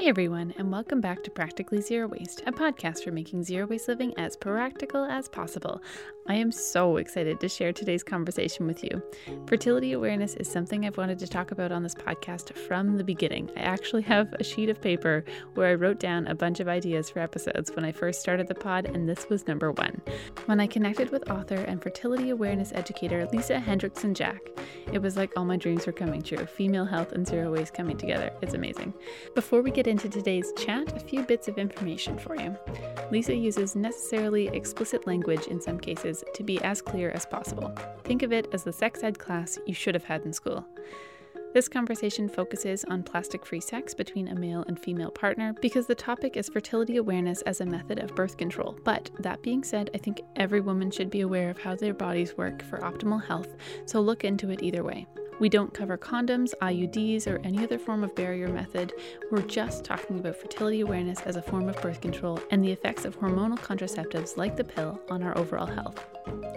Hey everyone, and welcome back to Practically Zero Waste, a podcast for making zero waste living as practical as possible. I am so excited to share today's conversation with you. Fertility awareness is something I've wanted to talk about on this podcast from the beginning. I actually have a sheet of paper where I wrote down a bunch of ideas for episodes when I first started the pod, and this was number one. When I connected with author and fertility awareness educator Lisa Hendrickson-Jack, it was like all my dreams were coming true, female health and zero waste coming together. It's amazing. Before we get into today's chat, a few bits of information for you. Lisa uses necessarily explicit language in some cases to be as clear as possible. Think of it as the sex ed class you should have had in school. This conversation focuses on plastic-free sex between a male and female partner because the topic is fertility awareness as a method of birth control. But that being said, I think every woman should be aware of how their bodies work for optimal health, so look into it either way. We don't cover condoms, IUDs, or any other form of barrier method. We're just talking about fertility awareness as a form of birth control and the effects of hormonal contraceptives like the pill on our overall health.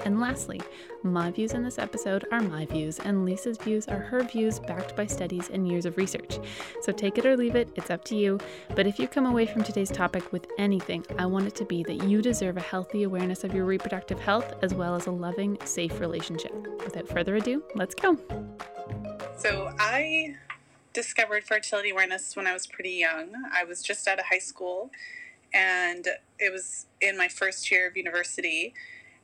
And lastly, my views in this episode are my views, and Lisa's views are her views backed by studies and years of research. So take it or leave it, it's up to you. But if you come away from today's topic with anything, I want it to be that you deserve a healthy awareness of your reproductive health as well as a loving, safe relationship. Without further ado, let's go. So I discovered fertility awareness when I was pretty young. I was just out of high school, and it was in my first year of university,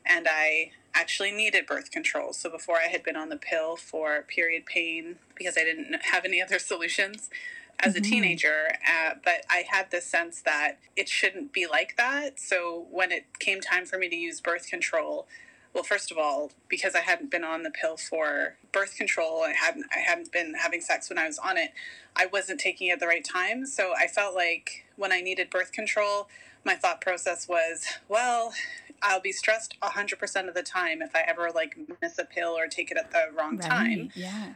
and I actually needed birth control. So before, I had been on the pill for period pain because I didn't have any other solutions as a teenager. But I had this sense that it shouldn't be like that. So when it came time for me to use birth control, well, first of all, because I hadn't been on the pill for birth control, I hadn't been having sex when I was on it, I wasn't taking it at the right time. So I felt like when I needed birth control, my thought process was, well, I'll be stressed 100% of the time if I ever like miss a pill or take it at the wrong time. Yeah.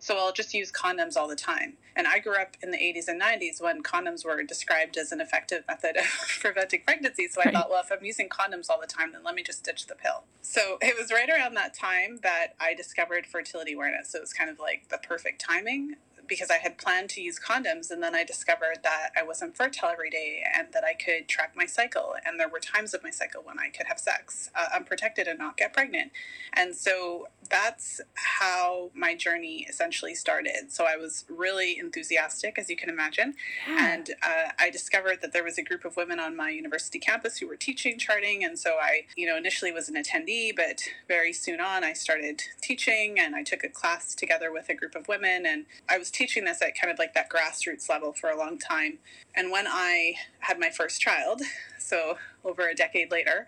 So I'll just use condoms all the time. And I grew up in the 80s and 90s when condoms were described as an effective method of preventing pregnancy. So I thought, well, if I'm using condoms all the time, then let me just ditch the pill. So it was right around that time that I discovered fertility awareness. So it was kind of like the perfect timing because I had planned to use condoms. And then I discovered that I wasn't fertile every day and that I could track my cycle. And there were times of my cycle when I could have sex unprotected and not get pregnant. And so that's how my journey essentially started. So I was really enthusiastic, as you can imagine. And I discovered that there was a group of women on my university campus who were teaching charting. And so I, initially was an attendee, but very soon on I started teaching, and I took a class together with a group of women. And I was teaching this at kind of like that grassroots level for a long time. And when I had my first child, so over a decade later,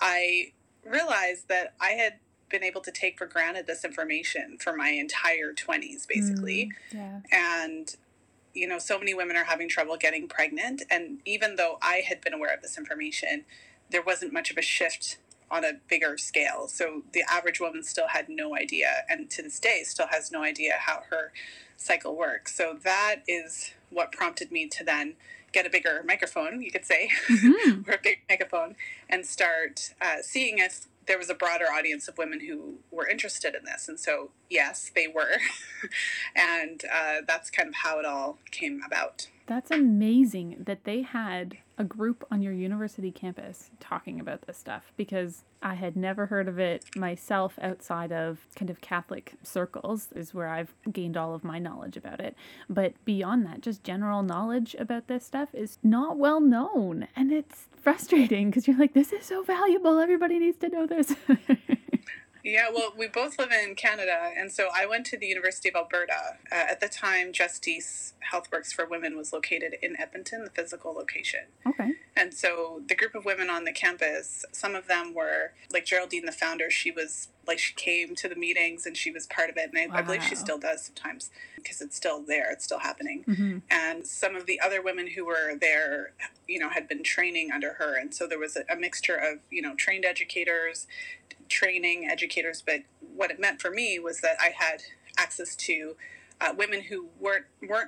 I realized that I had been able to take for granted this information for my entire 20s, basically. And, so many women are having trouble getting pregnant. And even though I had been aware of this information, there wasn't much of a shift on a bigger scale. So the average woman still had no idea, and to this day still has no idea how her cycle works. So that is what prompted me to then get a bigger microphone, you could say, or a big megaphone, and start seeing if there was a broader audience of women who were interested in this. And so, yes, they were. And that's kind of how it all came about. That's amazing that they had a group on your university campus talking about this stuff, because I had never heard of it myself outside of kind of Catholic circles is where I've gained all of my knowledge about it. But beyond that, just general knowledge about this stuff is not well known. And it's frustrating because you're like, this is so valuable. Everybody needs to know this. Yeah, well, we both live in Canada, and so I went to the University of Alberta. At the time, Justice HealthWorks for Women was located in Edmonton, the physical location. Okay. And so the group of women on the campus, some of them were, like Geraldine, the founder, she came to the meetings and she was part of it. And I believe she still does sometimes because it's still there. It's still happening. And some of the other women who were there, had been training under her. And so there was a mixture of, trained educators, training educators, but what it meant for me was that I had access to women who weren't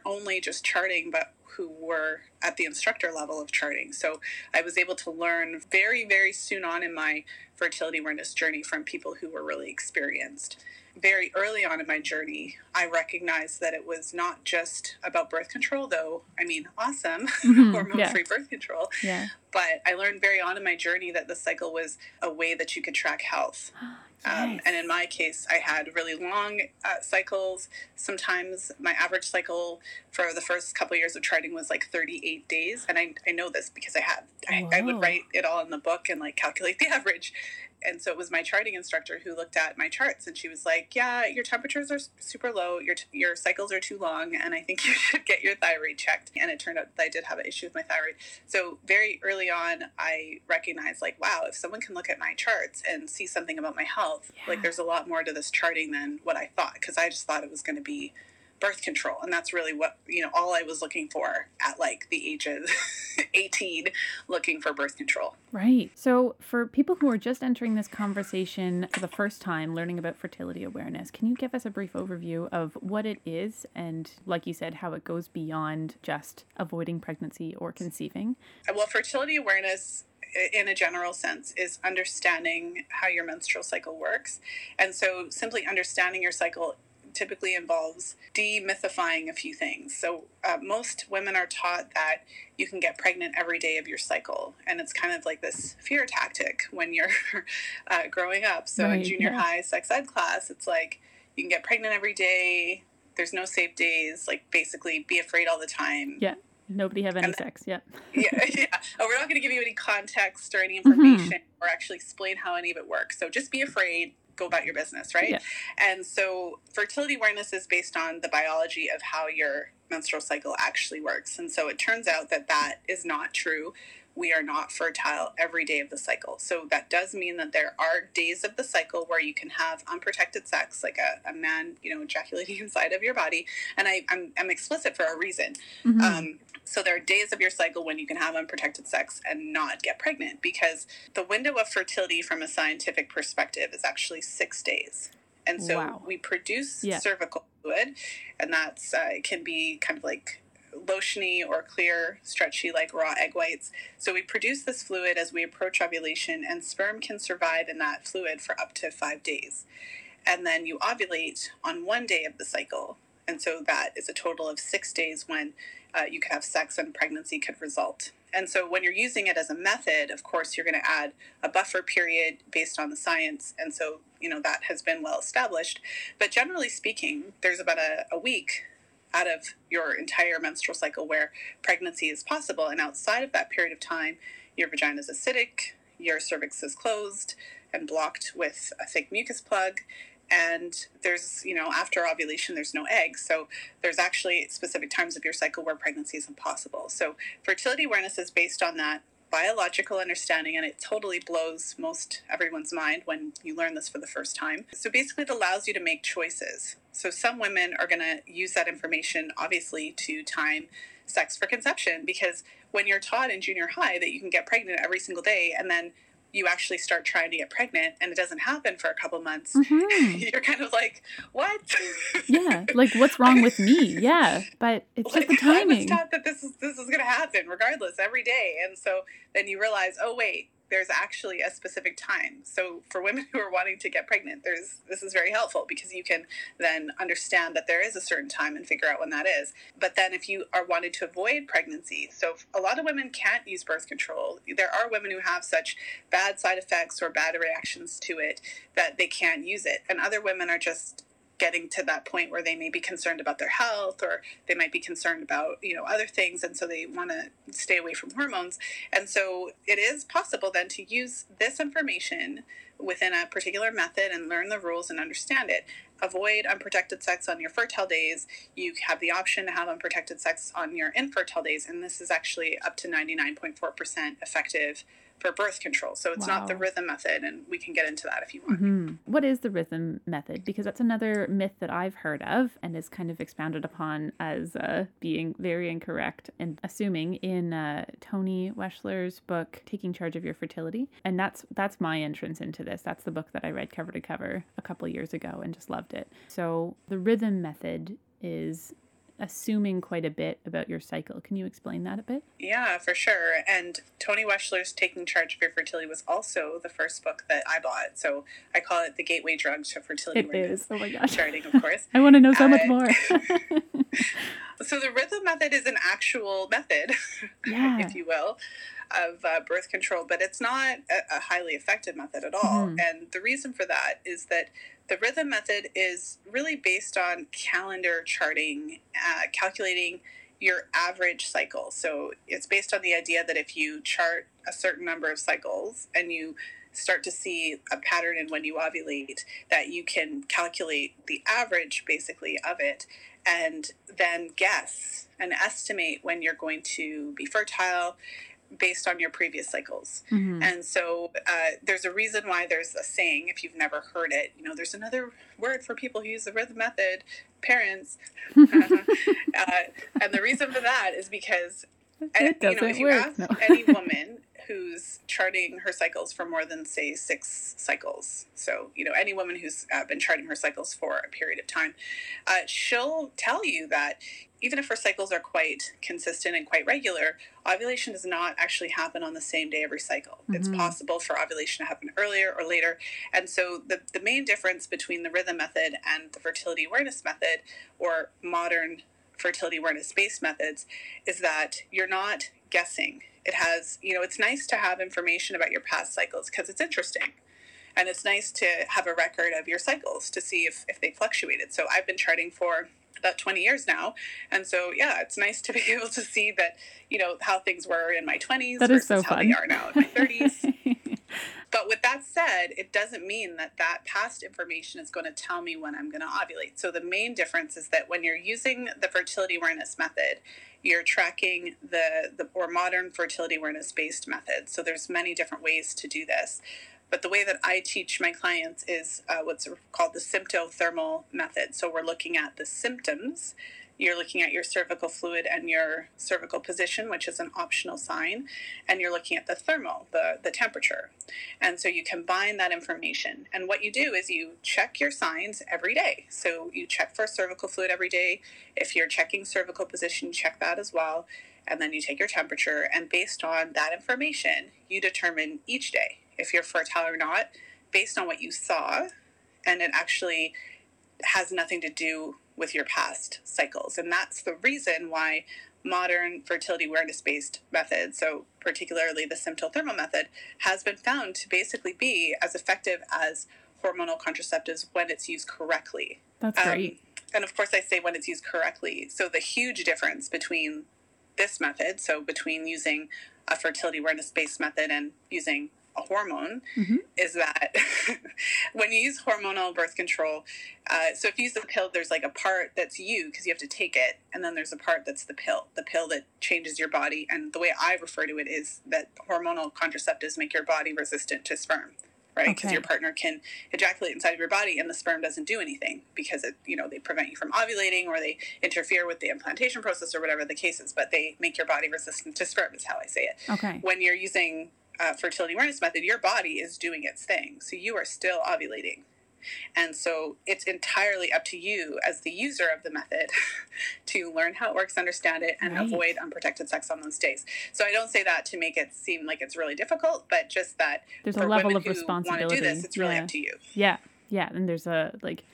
only just charting, but who were at the instructor level of charting. So I was able to learn very, very soon on in my fertility awareness journey from people who were really experienced. very early on in my journey, I recognized that it was not just about birth control, though, I mean, awesome, hormone-free birth control. Yeah. But I learned very on in my journey that the cycle was a way that you could track health. And in my case, I had really long cycles. Sometimes my average cycle for the first couple of years of charting was like 38 days. And I know this because I would write it all in the book and like calculate the average. And so it was my charting instructor who looked at my charts, and she was like, yeah, your temperatures are super low. Your cycles are too long. And I think you should get your thyroid checked. And it turned out that I did have an issue with my thyroid. So very early on, I recognized like, wow, if someone can look at my charts and see something about my health, like there's a lot more to this charting than what I thought. Because I just thought it was going to be birth control. And that's really what, you know, all I was looking for at like the age of 18, looking for birth control. Right. So for people who are just entering this conversation for the first time, learning about fertility awareness, can you give us a brief overview of what it is and, like you said, how it goes beyond just avoiding pregnancy or conceiving? Well, fertility awareness in a general sense is understanding how your menstrual cycle works. And so simply understanding your cycle typically involves demythifying a few things. So most women are taught that you can get pregnant every day of your cycle. And it's kind of like this fear tactic when you're growing up. So in junior high sex ed class, it's like, you can get pregnant every day. There's no safe days. Like basically be afraid all the time. Yeah. Nobody have any sex. Yeah. Oh, we're not going to give you any context or any information or actually explain how any of it works. So just be afraid. Go about your business, right? Yeah. And so fertility awareness is based on the biology of how your menstrual cycle actually works. And so it turns out that that is not true. We are not fertile every day of the cycle. So that does mean that there are days of the cycle where you can have unprotected sex, like a man, you know, ejaculating inside of your body. And I'm explicit for a reason. So there are days of your cycle when you can have unprotected sex and not get pregnant, because the window of fertility from a scientific perspective is actually 6 days. And so we produce cervical fluid, and that's it can be kind of like lotiony or clear, stretchy, like raw egg whites. So we produce this fluid as we approach ovulation, and sperm can survive in that fluid for up to 5 days. And then you ovulate on 1 day of the cycle. And so that is a total of 6 days when you could have sex and pregnancy could result. And so when you're using it as a method, of course, you're going to add a buffer period based on the science. And so, you know, that has been well established. But generally speaking, there's about a week out of your entire menstrual cycle where pregnancy is possible. And outside of that period of time, your vagina is acidic, your cervix is closed and blocked with a thick mucus plug. And there's, you know, after ovulation, there's no eggs. So there's actually specific times of your cycle where pregnancy is impossible. So fertility awareness is based on that biological understanding, and it totally blows most everyone's mind when you learn this for the first time. So basically it allows you to make choices. So some women are going to use that information, obviously, to time sex for conception, because when you're taught in junior high that you can get pregnant every single day, and then you actually start trying to get pregnant and it doesn't happen for a couple months, you're kind of like, what? Like, what's wrong with me? But it's like, just the timing. I was taught that this is going to happen regardless every day. And so then you realize, oh, wait, there's actually a specific time. So for women who are wanting to get pregnant, this is very helpful, because you can then understand that there is a certain time and figure out when that is. But then if you are wanting to avoid pregnancy, so a lot of women can't use birth control. There are women who have such bad side effects or bad reactions to it that they can't use it. And other women are just getting to that point where they may be concerned about their health, or they might be concerned about, you know, other things. And so they want to stay away from hormones. And so it is possible then to use this information within a particular method and learn the rules and understand it. Avoid unprotected sex on your fertile days. You have the option to have unprotected sex on your infertile days. And this is actually up to 99.4% effective for birth control. So it's not the rhythm method, and we can get into that if you want. What is the rhythm method? Because that's another myth that I've heard of and is kind of expounded upon as being very incorrect and assuming in Tony Weschler's book, Taking Charge of Your Fertility. And that's my entrance into this. That's the book that I read cover to cover a couple years ago and just loved it. So the rhythm method is assuming quite a bit about your cycle. Can you explain that a bit? Yeah, for sure. And Tony Weschler's Taking Charge of Your Fertility was also the first book that I bought. So I call it the gateway drug to fertility. It is. Oh my gosh. Charting, of course. I want to know so much more. So the rhythm method is an actual method, if you will, of birth control, but it's not a highly effective method at all. Mm. And the reason for that is that the rhythm method is really based on calendar charting, calculating your average cycle. So it's based on the idea that if you chart a certain number of cycles and you start to see a pattern in when you ovulate, that you can calculate the average basically of it and then guess and estimate when you're going to be fertile based on your previous cycles. Mm-hmm. And so there's a reason why there's a saying, if you've never heard it, you know, there's another word for people who use the rhythm method, parents. And the reason for that is because, if you ask any woman who's charting her cycles for more than, say, 6 cycles, so, you know, any woman who's been charting her cycles for a period of time, she'll tell you that even if her cycles are quite consistent and quite regular, ovulation does not actually happen on the same day every cycle. Mm-hmm. It's possible for ovulation to happen earlier or later. And so the main difference between the rhythm method and the fertility awareness method, or modern fertility awareness-based methods, is that you're not guessing. It has, you know, it's nice to have information about your past cycles because it's interesting. And it's nice to have a record of your cycles to see if they fluctuated. So I've been charting for about 20 years now. And so, yeah, it's nice to be able to see that, you know, how things were in my 20s versus how they are now in my 30s. But with that said, it doesn't mean that past information is going to tell me when I'm going to ovulate. So the main difference is that when you're using the fertility awareness method, you're tracking the modern fertility awareness-based method. So there's many different ways to do this. But the way that I teach my clients is what's called the symptothermal method. So we're looking at the symptoms. You're looking at your cervical fluid and your cervical position, which is an optional sign. And you're looking at the thermal, the temperature. And so you combine that information. And what you do is you check your signs every day. So you check for cervical fluid every day. If you're checking cervical position, check that as well. And then you take your temperature. And based on that information, you determine each day if you're fertile or not, based on what you saw, and it actually has nothing to do with your past cycles. And that's the reason why modern fertility awareness-based methods, so particularly the symptothermal method, has been found to basically be as effective as hormonal contraceptives when it's used correctly. That's great. And of course I say when it's used correctly. So the huge difference between this method, so between using a fertility awareness-based method and using a hormone, mm-hmm. is that when you use hormonal birth control, so if you use the pill, there's like a part that's you because you have to take it, and then there's a part that's the pill that changes your body. And the way I refer to it is that hormonal contraceptives make your body resistant to sperm, right? Because your partner can ejaculate inside of your body and the sperm doesn't do anything because it, you know, they prevent you from ovulating or they interfere with the implantation process or whatever the case is, but they make your body resistant to sperm is how I say it. Okay. When you're using fertility awareness method, your body is doing its thing. So you are still ovulating. And so it's entirely up to you as the user of the method to learn how it works, understand it, and avoid unprotected sex on those days. So I don't say that to make it seem like it's really difficult, but just that there's a level of responsibility. Want to do this, it's really up to you. Yeah. Yeah. And there's a, like,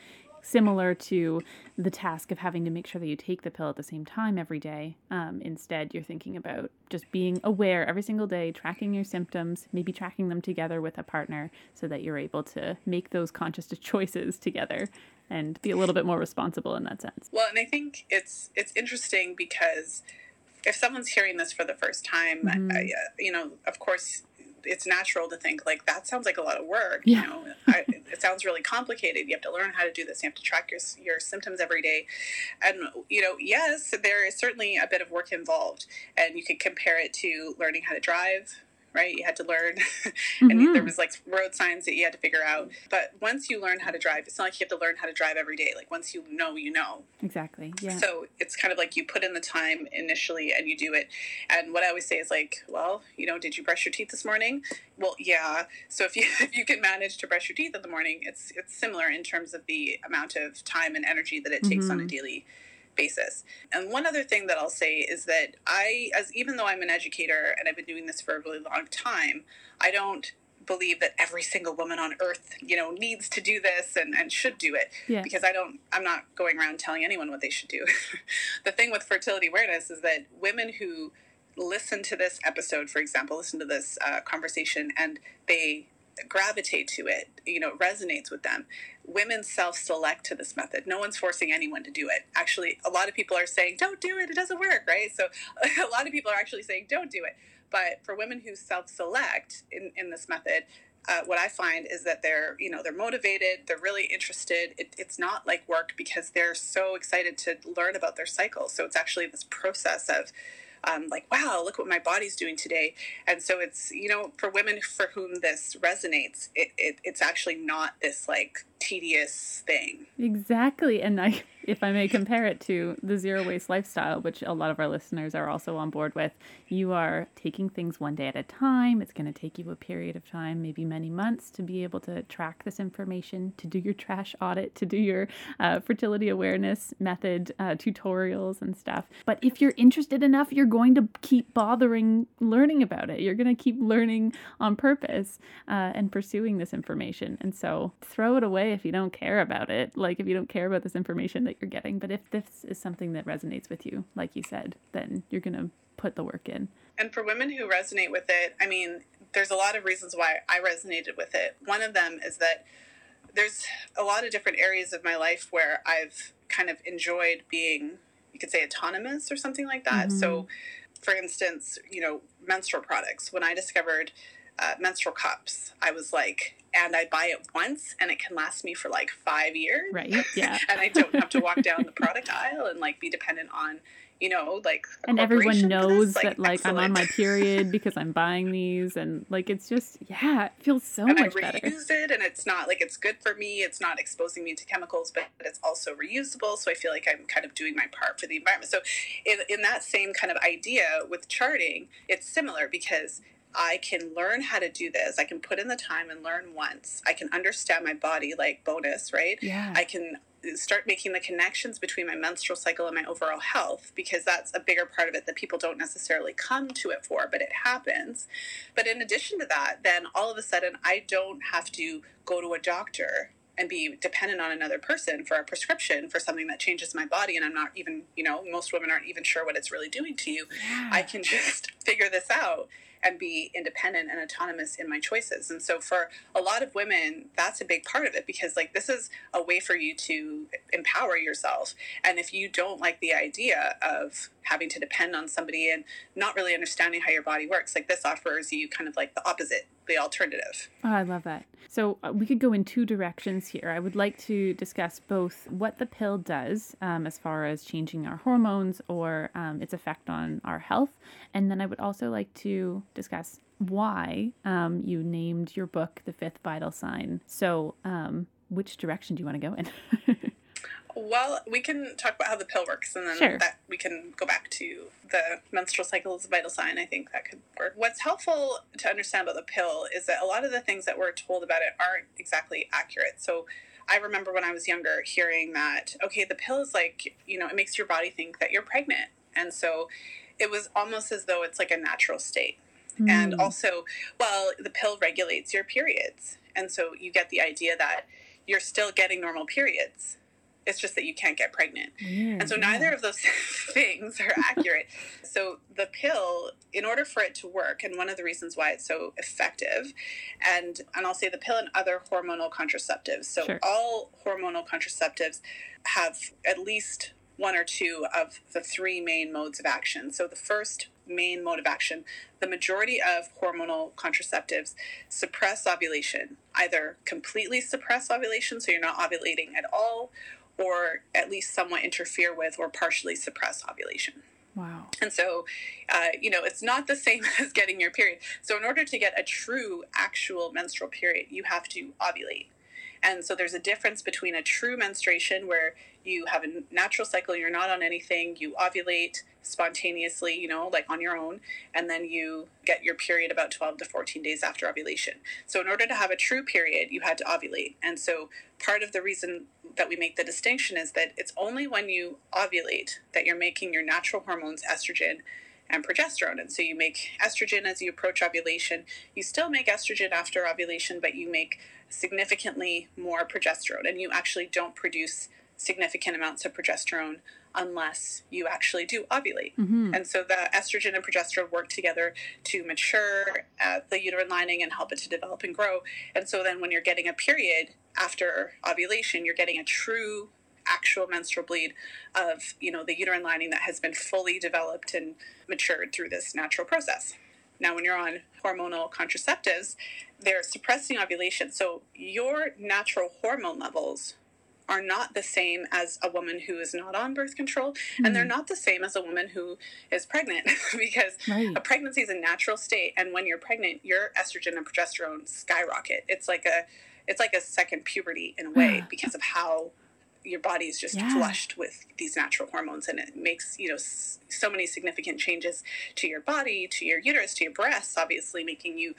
similar to the task of having to make sure that you take the pill at the same time every day. Instead, you're thinking about just being aware every single day, tracking your symptoms, maybe tracking them together with a partner so that you're able to make those conscious choices together and be a little bit more responsible in that sense. Well, and I think it's interesting because if someone's hearing this for the first time, mm-hmm. You know, of course, it's natural to think like that sounds like a lot of work, you know, it sounds really complicated. You have to learn how to do this. You have to track your symptoms every day. And, you know, yes, there is certainly a bit of work involved, and you could compare it to learning how to drive, right? You had to learn and mm-hmm. there was like road signs that you had to figure out. But once you learn how to drive, it's not like you have to learn how to drive every day. Like once you know, you know. Exactly. Yeah. So it's kind of like you put in the time initially and you do it. And what I always say is like, well, you know, did you brush your teeth this morning? Well, yeah. So if you can manage to brush your teeth in the morning, it's similar in terms of the amount of time and energy that it takes mm-hmm. on a daily basis. And one other thing that I'll say is that even though I'm an educator and I've been doing this for a really long time, I don't believe that every single woman on earth, needs to do this and should do it, because I'm not going around telling anyone what they should do. The thing with fertility awareness is that women who listen to this episode, for example, listen to this conversation, and they gravitate to it, it resonates with them. Women self-select to this method. No one's forcing anyone to do it. Actually, a lot of people are saying, don't do it, it doesn't work, right? So a lot of people are actually saying, don't do it. But for women who self-select in this method, what I find is that they're motivated, they're really interested. It's not like work because they're so excited to learn about their cycle. So it's actually this process of like, wow, look what my body's doing today. And so it's, for women for whom this resonates, it's actually not this like tedious thing. Exactly. And if I may compare it to the zero waste lifestyle, which a lot of our listeners are also on board with, you are taking things one day at a time. It's going to take you a period of time, maybe many months, to be able to track this information, to do your trash audit, to do your fertility awareness method tutorials and stuff. But if you're interested enough, you're going to keep bothering learning about it. You're going to keep learning on purpose and pursuing this information. And so throw it away if you don't care about it, like if you don't care about this information that you're getting. But if this is something that resonates with you, like you said, then you're going to put the work in. And for women who resonate with it, I mean, there's a lot of reasons why I resonated with it. One of them is that there's a lot of different areas of my life where I've kind of enjoyed being, you could say, autonomous or something like that. Mm-hmm. So for instance, menstrual products, when I discovered menstrual cups, I was like, and I buy it once and it can last me for like 5 years. Right. Yeah. And I don't have to walk down the product aisle and like be dependent on, like, and everyone knows that like I'm on my period because I'm buying these, and like, it's just, yeah, it feels so much better. I reuse it, and it's not like, it's good for me. It's not exposing me to chemicals, but it's also reusable. So I feel like I'm kind of doing my part for the environment. So in that same kind of idea with charting, it's similar because I can learn how to do this. I can put in the time and learn once. I can understand my body, like, bonus, right? Yeah. I can start making the connections between my menstrual cycle and my overall health, because that's a bigger part of it that people don't necessarily come to it for, but it happens. But in addition to that, then all of a sudden I don't have to go to a doctor and be dependent on another person for a prescription for something that changes my body. And I'm not even, most women aren't even sure what it's really doing to you. Yeah. I can just figure this out and be independent and autonomous in my choices. And so for a lot of women, that's a big part of it, because like, this is a way for you to empower yourself. And if you don't like the idea of having to depend on somebody and not really understanding how your body works, like, this offers you kind of like the opposite, the alternative. Oh, I love that. So we could go in two directions here. I would like to discuss both what the pill does as far as changing our hormones or its effect on our health. And then I would also like to discuss why you named your book The Fifth Vital Sign. So which direction do you want to go in? Well, we can talk about how the pill works, and then that we can go back to the menstrual cycle as a vital sign. I think that could work. What's helpful to understand about the pill is that a lot of the things that we're told about it aren't exactly accurate. So I remember when I was younger hearing that, okay, the pill is like, it makes your body think that you're pregnant. And so it was almost as though it's like a natural state. Mm. And also, well, the pill regulates your periods. And so you get the idea that you're still getting normal periods. It's just that you can't get pregnant. Yeah, and so neither of those things are accurate. So the pill, in order for it to work, and one of the reasons why it's so effective, and I'll say the pill and other hormonal contraceptives. So all hormonal contraceptives have at least one or two of the three main modes of action. So the first main mode of action, the majority of hormonal contraceptives suppress ovulation, either completely suppress ovulation, so you're not ovulating at all, or at least somewhat interfere with or partially suppress ovulation. Wow. And so, it's not the same as getting your period. So in order to get a true actual menstrual period, you have to ovulate. And so there's a difference between a true menstruation, where you have a natural cycle, you're not on anything, you ovulate spontaneously, you know, like on your own, and then you get your period about 12 to 14 days after ovulation. So in order to have a true period, you had to ovulate. And so part of the reason that we make the distinction is that it's only when you ovulate that you're making your natural hormones, estrogen and progesterone. And so you make estrogen as you approach ovulation. You still make estrogen after ovulation, but you make significantly more progesterone, and you actually don't produce significant amounts of progesterone unless you actually do ovulate. Mm-hmm. And so the estrogen and progesterone work together to mature the uterine lining and help it to develop and grow. And so then when you're getting a period after ovulation, you're getting a true actual menstrual bleed of, you know, the uterine lining that has been fully developed and matured through this natural process. Now, when you're on hormonal contraceptives, they're suppressing ovulation. So your natural hormone levels are not the same as a woman who is not on birth control, mm-hmm. and they're not the same as a woman who is pregnant because right. a pregnancy is a natural state, and when you're pregnant, your estrogen and progesterone skyrocket. It's like a second puberty in a way because of how your body is just flushed with these natural hormones, and it makes, you know, so many significant changes to your body, to your uterus, to your breasts, obviously making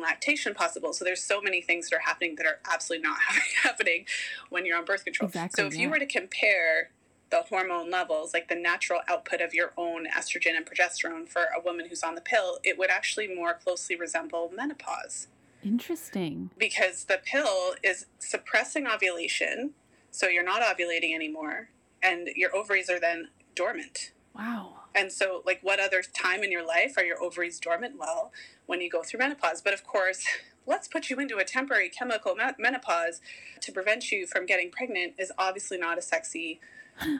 lactation possible. So there's so many things that are happening that are absolutely not happening when you're on birth control. Exactly, so if you were to compare the hormone levels, like the natural output of your own estrogen and progesterone for a woman who's on the pill, it would actually more closely resemble menopause. Interesting. Because the pill is suppressing ovulation. So you're not ovulating anymore, and your ovaries are then dormant. Wow. And so, like, what other time in your life are your ovaries dormant? Well, when you go through menopause. But of course, let's put you into a temporary chemical menopause to prevent you from getting pregnant is obviously not a sexy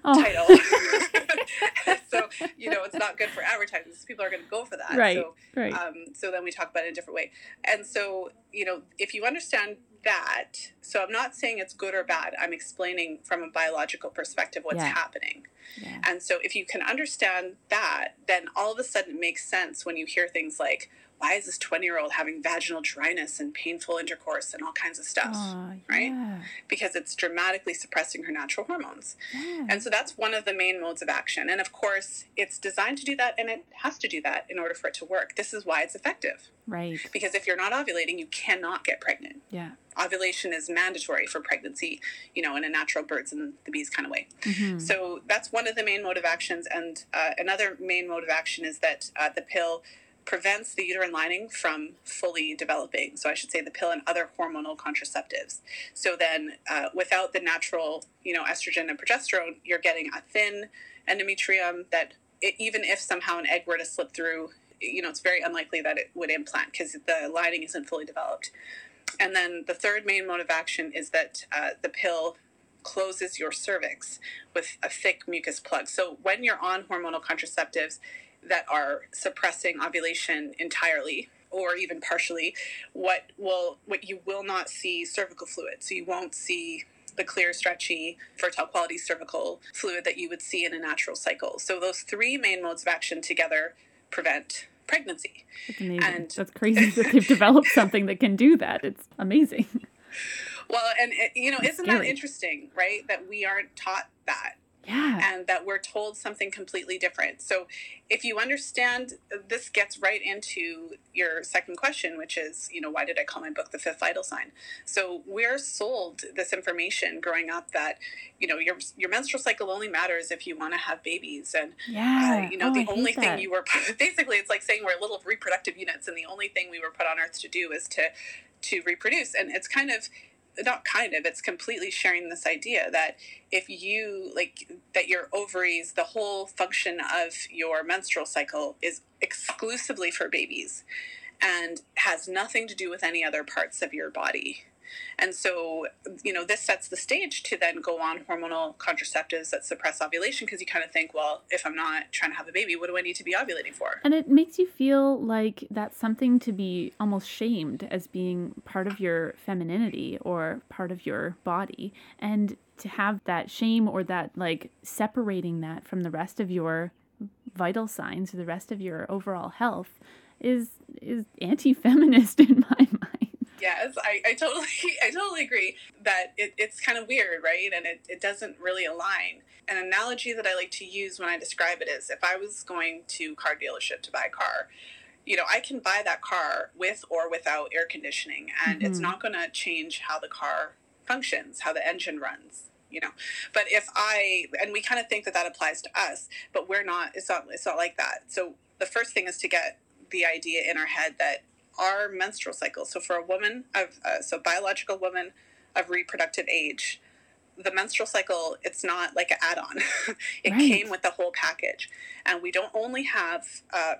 title. So, you know, it's not good for advertising. People are going to go for that. Right, so, right. So then we talk about it in a different way. And so, you know, if you understand that, so I'm not saying it's good or bad. I'm explaining from a biological perspective what's happening. Yeah. And so if you can understand that, then all of a sudden it makes sense when you hear things like, why is this 20-year-old having vaginal dryness and painful intercourse and all kinds of stuff, right? Because it's dramatically suppressing her natural hormones. Yeah. And so that's one of the main modes of action. And of course, it's designed to do that, and it has to do that in order for it to work. This is why it's effective. Right. Because if you're not ovulating, you cannot get pregnant. Yeah. Ovulation is mandatory for pregnancy, you know, in a natural birds and the bees kind of way. Mm-hmm. So that's one of the main mode of actions. And another main mode of action is that the pill prevents the uterine lining from fully developing. So I should say the pill and other hormonal contraceptives. So then without the natural, you know, estrogen and progesterone, you're getting a thin endometrium that even if somehow an egg were to slip through, you know, it's very unlikely that it would implant because the lining isn't fully developed. And then the third main mode of action is that the pill closes your cervix with a thick mucus plug. So when you're on hormonal contraceptives that are suppressing ovulation entirely or even partially, what you will not see cervical fluid. So you won't see the clear, stretchy, fertile quality cervical fluid that you would see in a natural cycle. So those three main modes of action together prevent pregnancy. That's amazing. And that's crazy that they've developed something that can do that. It's amazing. Well, and it, you know, isn't that interesting, right? That we aren't taught that. Yeah. And that we're told something completely different. So if you understand, this gets right into your second question, which is, you know, why did I call my book The Fifth Vital Sign? So we're sold this information growing up that, you know, your menstrual cycle only matters if you want to have babies. And, you know, the only thing you were basically, it's like saying we're little reproductive units and the only thing we were put on earth to do is to reproduce. And it's it's completely sharing this idea that if you that your ovaries, the whole function of your menstrual cycle is exclusively for babies and has nothing to do with any other parts of your body. And so, you know, this sets the stage to then go on hormonal contraceptives that suppress ovulation because you kind of think, well, if I'm not trying to have a baby, what do I need to be ovulating for? And it makes you feel like that's something to be almost shamed as being part of your femininity or part of your body. And to have that shame or that like separating that from the rest of your vital signs or the rest of your overall health is anti-feminist in my mind. Yes, I totally agree that it's kind of weird, right? And it doesn't really align. An analogy that I like to use when I describe it is if I was going to a car dealership to buy a car, you know, I can buy that car with or without air conditioning, and it's not going to change how the car functions, how the engine runs. You know, but and we kind of think that applies to us, but we're not, it's not like that. So the first thing is to get the idea in our head that our menstrual cycle, so for a woman of, biological woman of reproductive age, the menstrual cycle, it's not like an add-on. It right. came with the whole package. And we don't only have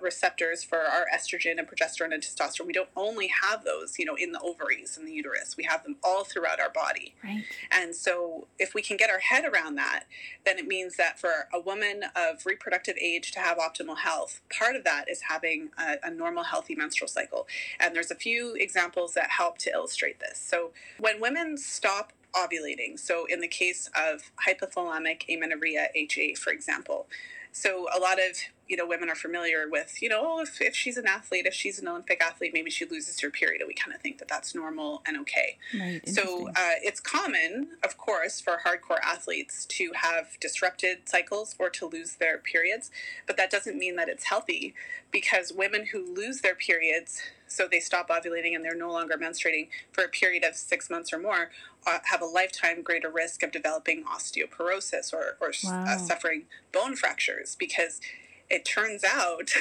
receptors for our estrogen and progesterone and testosterone. We don't only have those, you know, in the ovaries and the uterus. We have them all throughout our body. Right. And so if we can get our head around that, then it means that for a woman of reproductive age to have optimal health, part of that is having a normal, healthy menstrual cycle. And there's a few examples that help to illustrate this. So when women stop ovulating. So in the case of hypothalamic amenorrhea, HA, for example. So a lot of, you know, women are familiar with, you know, if she's an athlete, if she's an Olympic athlete, maybe she loses her period. And we kind of think that that's normal and okay. Right, so it's common, of course, for hardcore athletes to have disrupted cycles or to lose their periods. But that doesn't mean that it's healthy, because women who lose their periods, so they stop ovulating and they're no longer menstruating for a period of 6 months or more, have a lifetime greater risk of developing osteoporosis or wow. Suffering bone fractures, because it turns out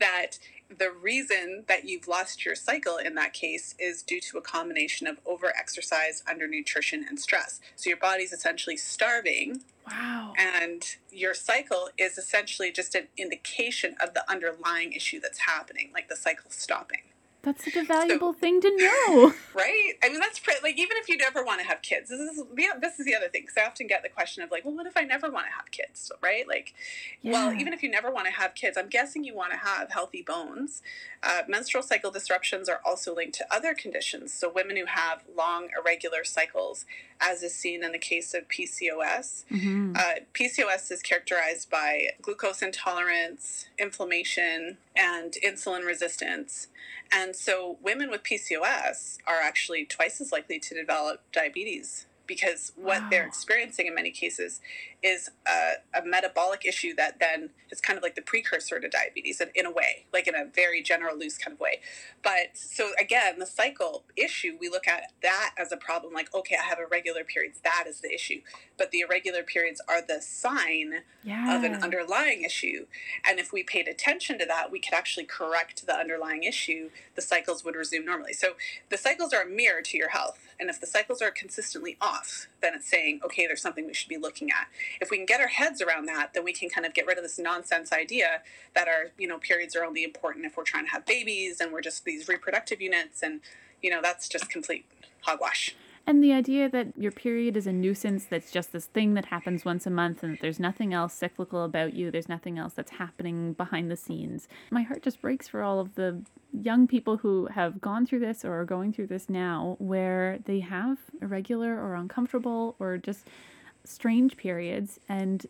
that the reason that you've lost your cycle in that case is due to a combination of overexercise, undernutrition, and stress. So your body's essentially starving. Wow. And your cycle is essentially just an indication of the underlying issue that's happening, like the cycle stopping. That's such a valuable thing to know. Right? I mean, that's like, even if you never want to have kids, this is the other thing. Because I often get the question of like, well, what if I never want to have kids? Right? Like, yeah. Well, even if you never want to have kids, I'm guessing you want to have healthy bones. Menstrual cycle disruptions are also linked to other conditions. So women who have long, irregular cycles, as is seen in the case of PCOS. Mm-hmm. PCOS is characterized by glucose intolerance, inflammation, and insulin resistance. And so women with PCOS are actually twice as likely to develop diabetes, because what wow. they're experiencing in many cases is a metabolic issue that then is kind of like the precursor to diabetes in a way, like in a very general, loose kind of way. But so again, the cycle issue, we look at that as a problem, like, okay, I have irregular periods. That is the issue. But the irregular periods are the sign yeah. of an underlying issue. And if we paid attention to that, we could actually correct the underlying issue. The cycles would resume normally. So the cycles are a mirror to your health. And if the cycles are consistently off, then it's saying, okay, there's something we should be looking at. If we can get our heads around that, then we can kind of get rid of this nonsense idea that our, you know, periods are only important if we're trying to have babies and we're just these reproductive units. And, you know, that's just complete hogwash. And the idea that your period is a nuisance, that's just this thing that happens once a month and that there's nothing else cyclical about you, there's nothing else that's happening behind the scenes. My heart just breaks for all of the young people who have gone through this or are going through this now, where they have irregular or uncomfortable or just strange periods, and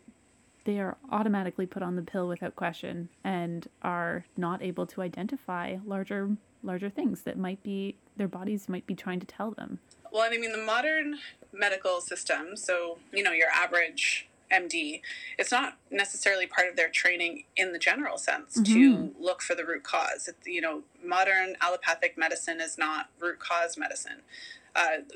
they are automatically put on the pill without question and are not able to identify larger things that might be, their bodies might be trying to tell them. Well, I mean, the modern medical system, so, you know, your average MD, it's not necessarily part of their training in the general sense mm-hmm. to look for the root cause. You know, modern allopathic medicine is not root cause medicine.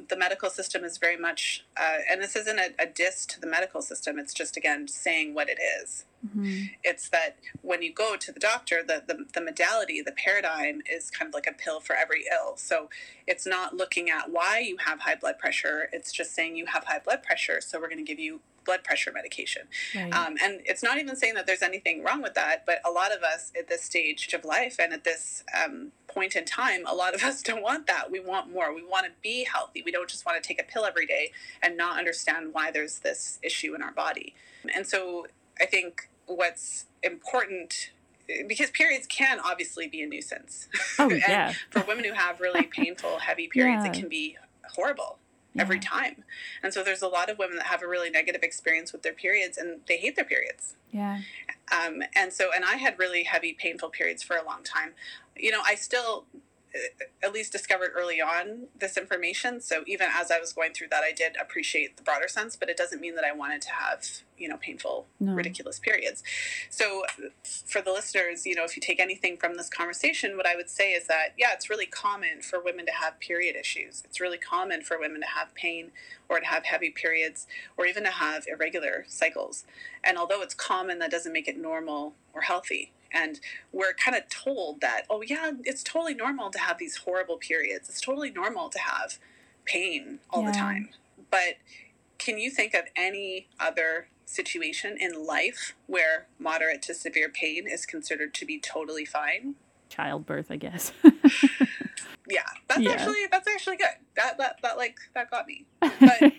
The medical system is very much, and this isn't a diss to the medical system. It's just, again, saying what it is. Mm-hmm. It's that when you go to the doctor, the modality, the paradigm is kind of like a pill for every ill. So it's not looking at why you have high blood pressure. It's just saying you have high blood pressure, so we're going to give you blood pressure medication. Right. And it's not even saying that there's anything wrong with that, but a lot of us at this stage of life and at this point in time, a lot of us don't want that. We want more. We want to be healthy. We don't just want to take a pill every day and not understand why there's this issue in our body. And so I think what's important, because periods can obviously be a nuisance. Oh, yeah. And for women who have really painful, heavy periods, yeah. it can be horrible yeah. every time. And so there's a lot of women that have a really negative experience with their periods, and they hate their periods. Yeah. And I had really heavy, painful periods for a long time. You know, I still at least discovered early on this information. So even as I was going through that, I did appreciate the broader sense, but it doesn't mean that I wanted to have, you know, painful, ridiculous periods. So for the listeners, you know, if you take anything from this conversation, what I would say is that, yeah, it's really common for women to have period issues. It's really common for women to have pain or to have heavy periods or even to have irregular cycles. And although it's common, that doesn't make it normal or healthy. And we're kind of told that, oh, yeah, it's totally normal to have these horrible periods. It's totally normal to have pain all the time. But can you think of any other situation in life where moderate to severe pain is considered to be totally fine? Childbirth, I guess. That's actually good. That got me. But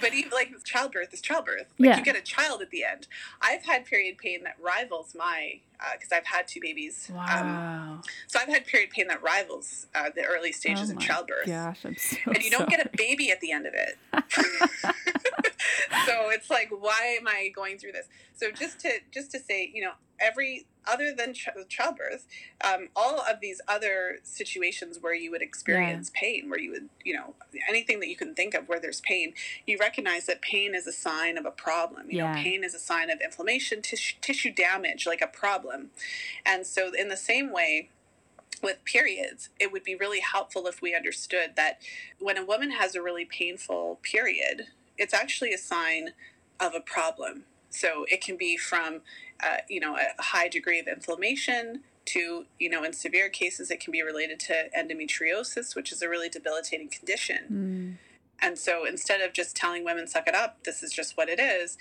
but even like childbirth is childbirth. Like you get a child at the end. I've had period pain that rivals my, because I've had 2 babies. Wow. So I've had period pain that rivals the early stages of childbirth. Gosh, I'm so sorry. And you don't get a baby at the end of it. So it's like, why am I going through this? So just to say, you know, every other than childbirth, all of these other situations where you would experience pain, where you would, you know, anything that you can think of where there's pain, you recognize that pain is a sign of a problem. You know, pain is a sign of inflammation, tissue damage, like a problem. And so in the same way, with periods, it would be really helpful if we understood that when a woman has a really painful period, it's actually a sign of a problem. So it can be from, you know, a high degree of inflammation to, you know, in severe cases, it can be related to endometriosis, which is a really debilitating condition. Mm. And so instead of just telling women, suck it up, this is just what it is,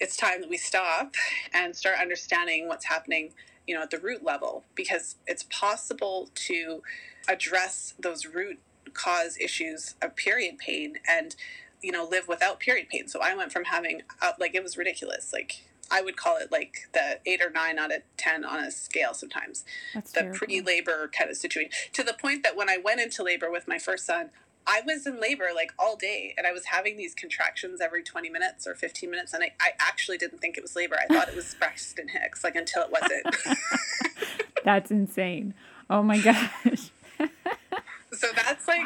it's time that we stop and start understanding what's happening, you know, at the root level, because it's possible to address those root cause issues of period pain and, you know, live without period pain. So I went from having, like, it was ridiculous. Like, I would call it like the 8 or 9 out of 10 on a scale sometimes. That's the terrible pre-labor kind of situation. To the point that when I went into labor with my first son, I was in labor like all day and I was having these contractions every 20 minutes or 15 minutes. And I actually didn't think it was labor. I thought it was Braxton Hicks, like, until it wasn't. That's insane. Oh my gosh. So that's like,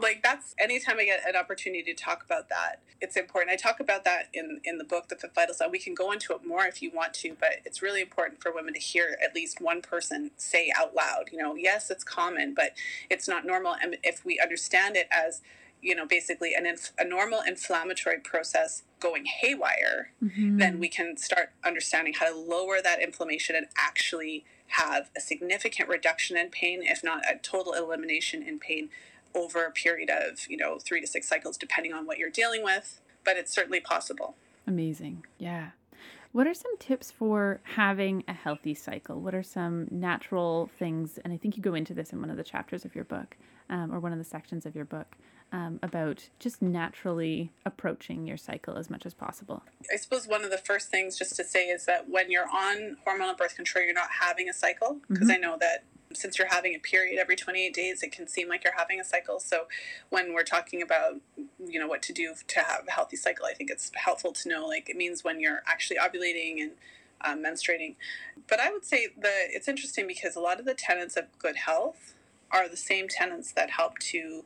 like that's anytime I get an opportunity to talk about that, it's important. I talk about that in the book, The Fifth Vital Sign. We can go into it more if you want to, but it's really important for women to hear at least one person say out loud, you know, yes, it's common, but it's not normal. And if we understand it as, you know, basically a normal inflammatory process going haywire, then we can start understanding how to lower that inflammation and actually have a significant reduction in pain, if not a total elimination in pain over a period of, you know, 3 to 6 cycles, depending on what you're dealing with. But it's certainly possible. Amazing. Yeah. What are some tips for having a healthy cycle? What are some natural things? And I think you go into this in one of the chapters of your book, or one of the sections of your book, about just naturally approaching your cycle as much as possible. I suppose one of the first things just to say is that when you're on hormonal birth control, you're not having a cycle, because I know that since you're having a period every 28 days, it can seem like you're having a cycle. So when we're talking about, you know, what to do to have a healthy cycle, I think it's helpful to know, like, it means when you're actually ovulating and menstruating. But I would say that it's interesting because a lot of the tenets of good health are the same tenets that help to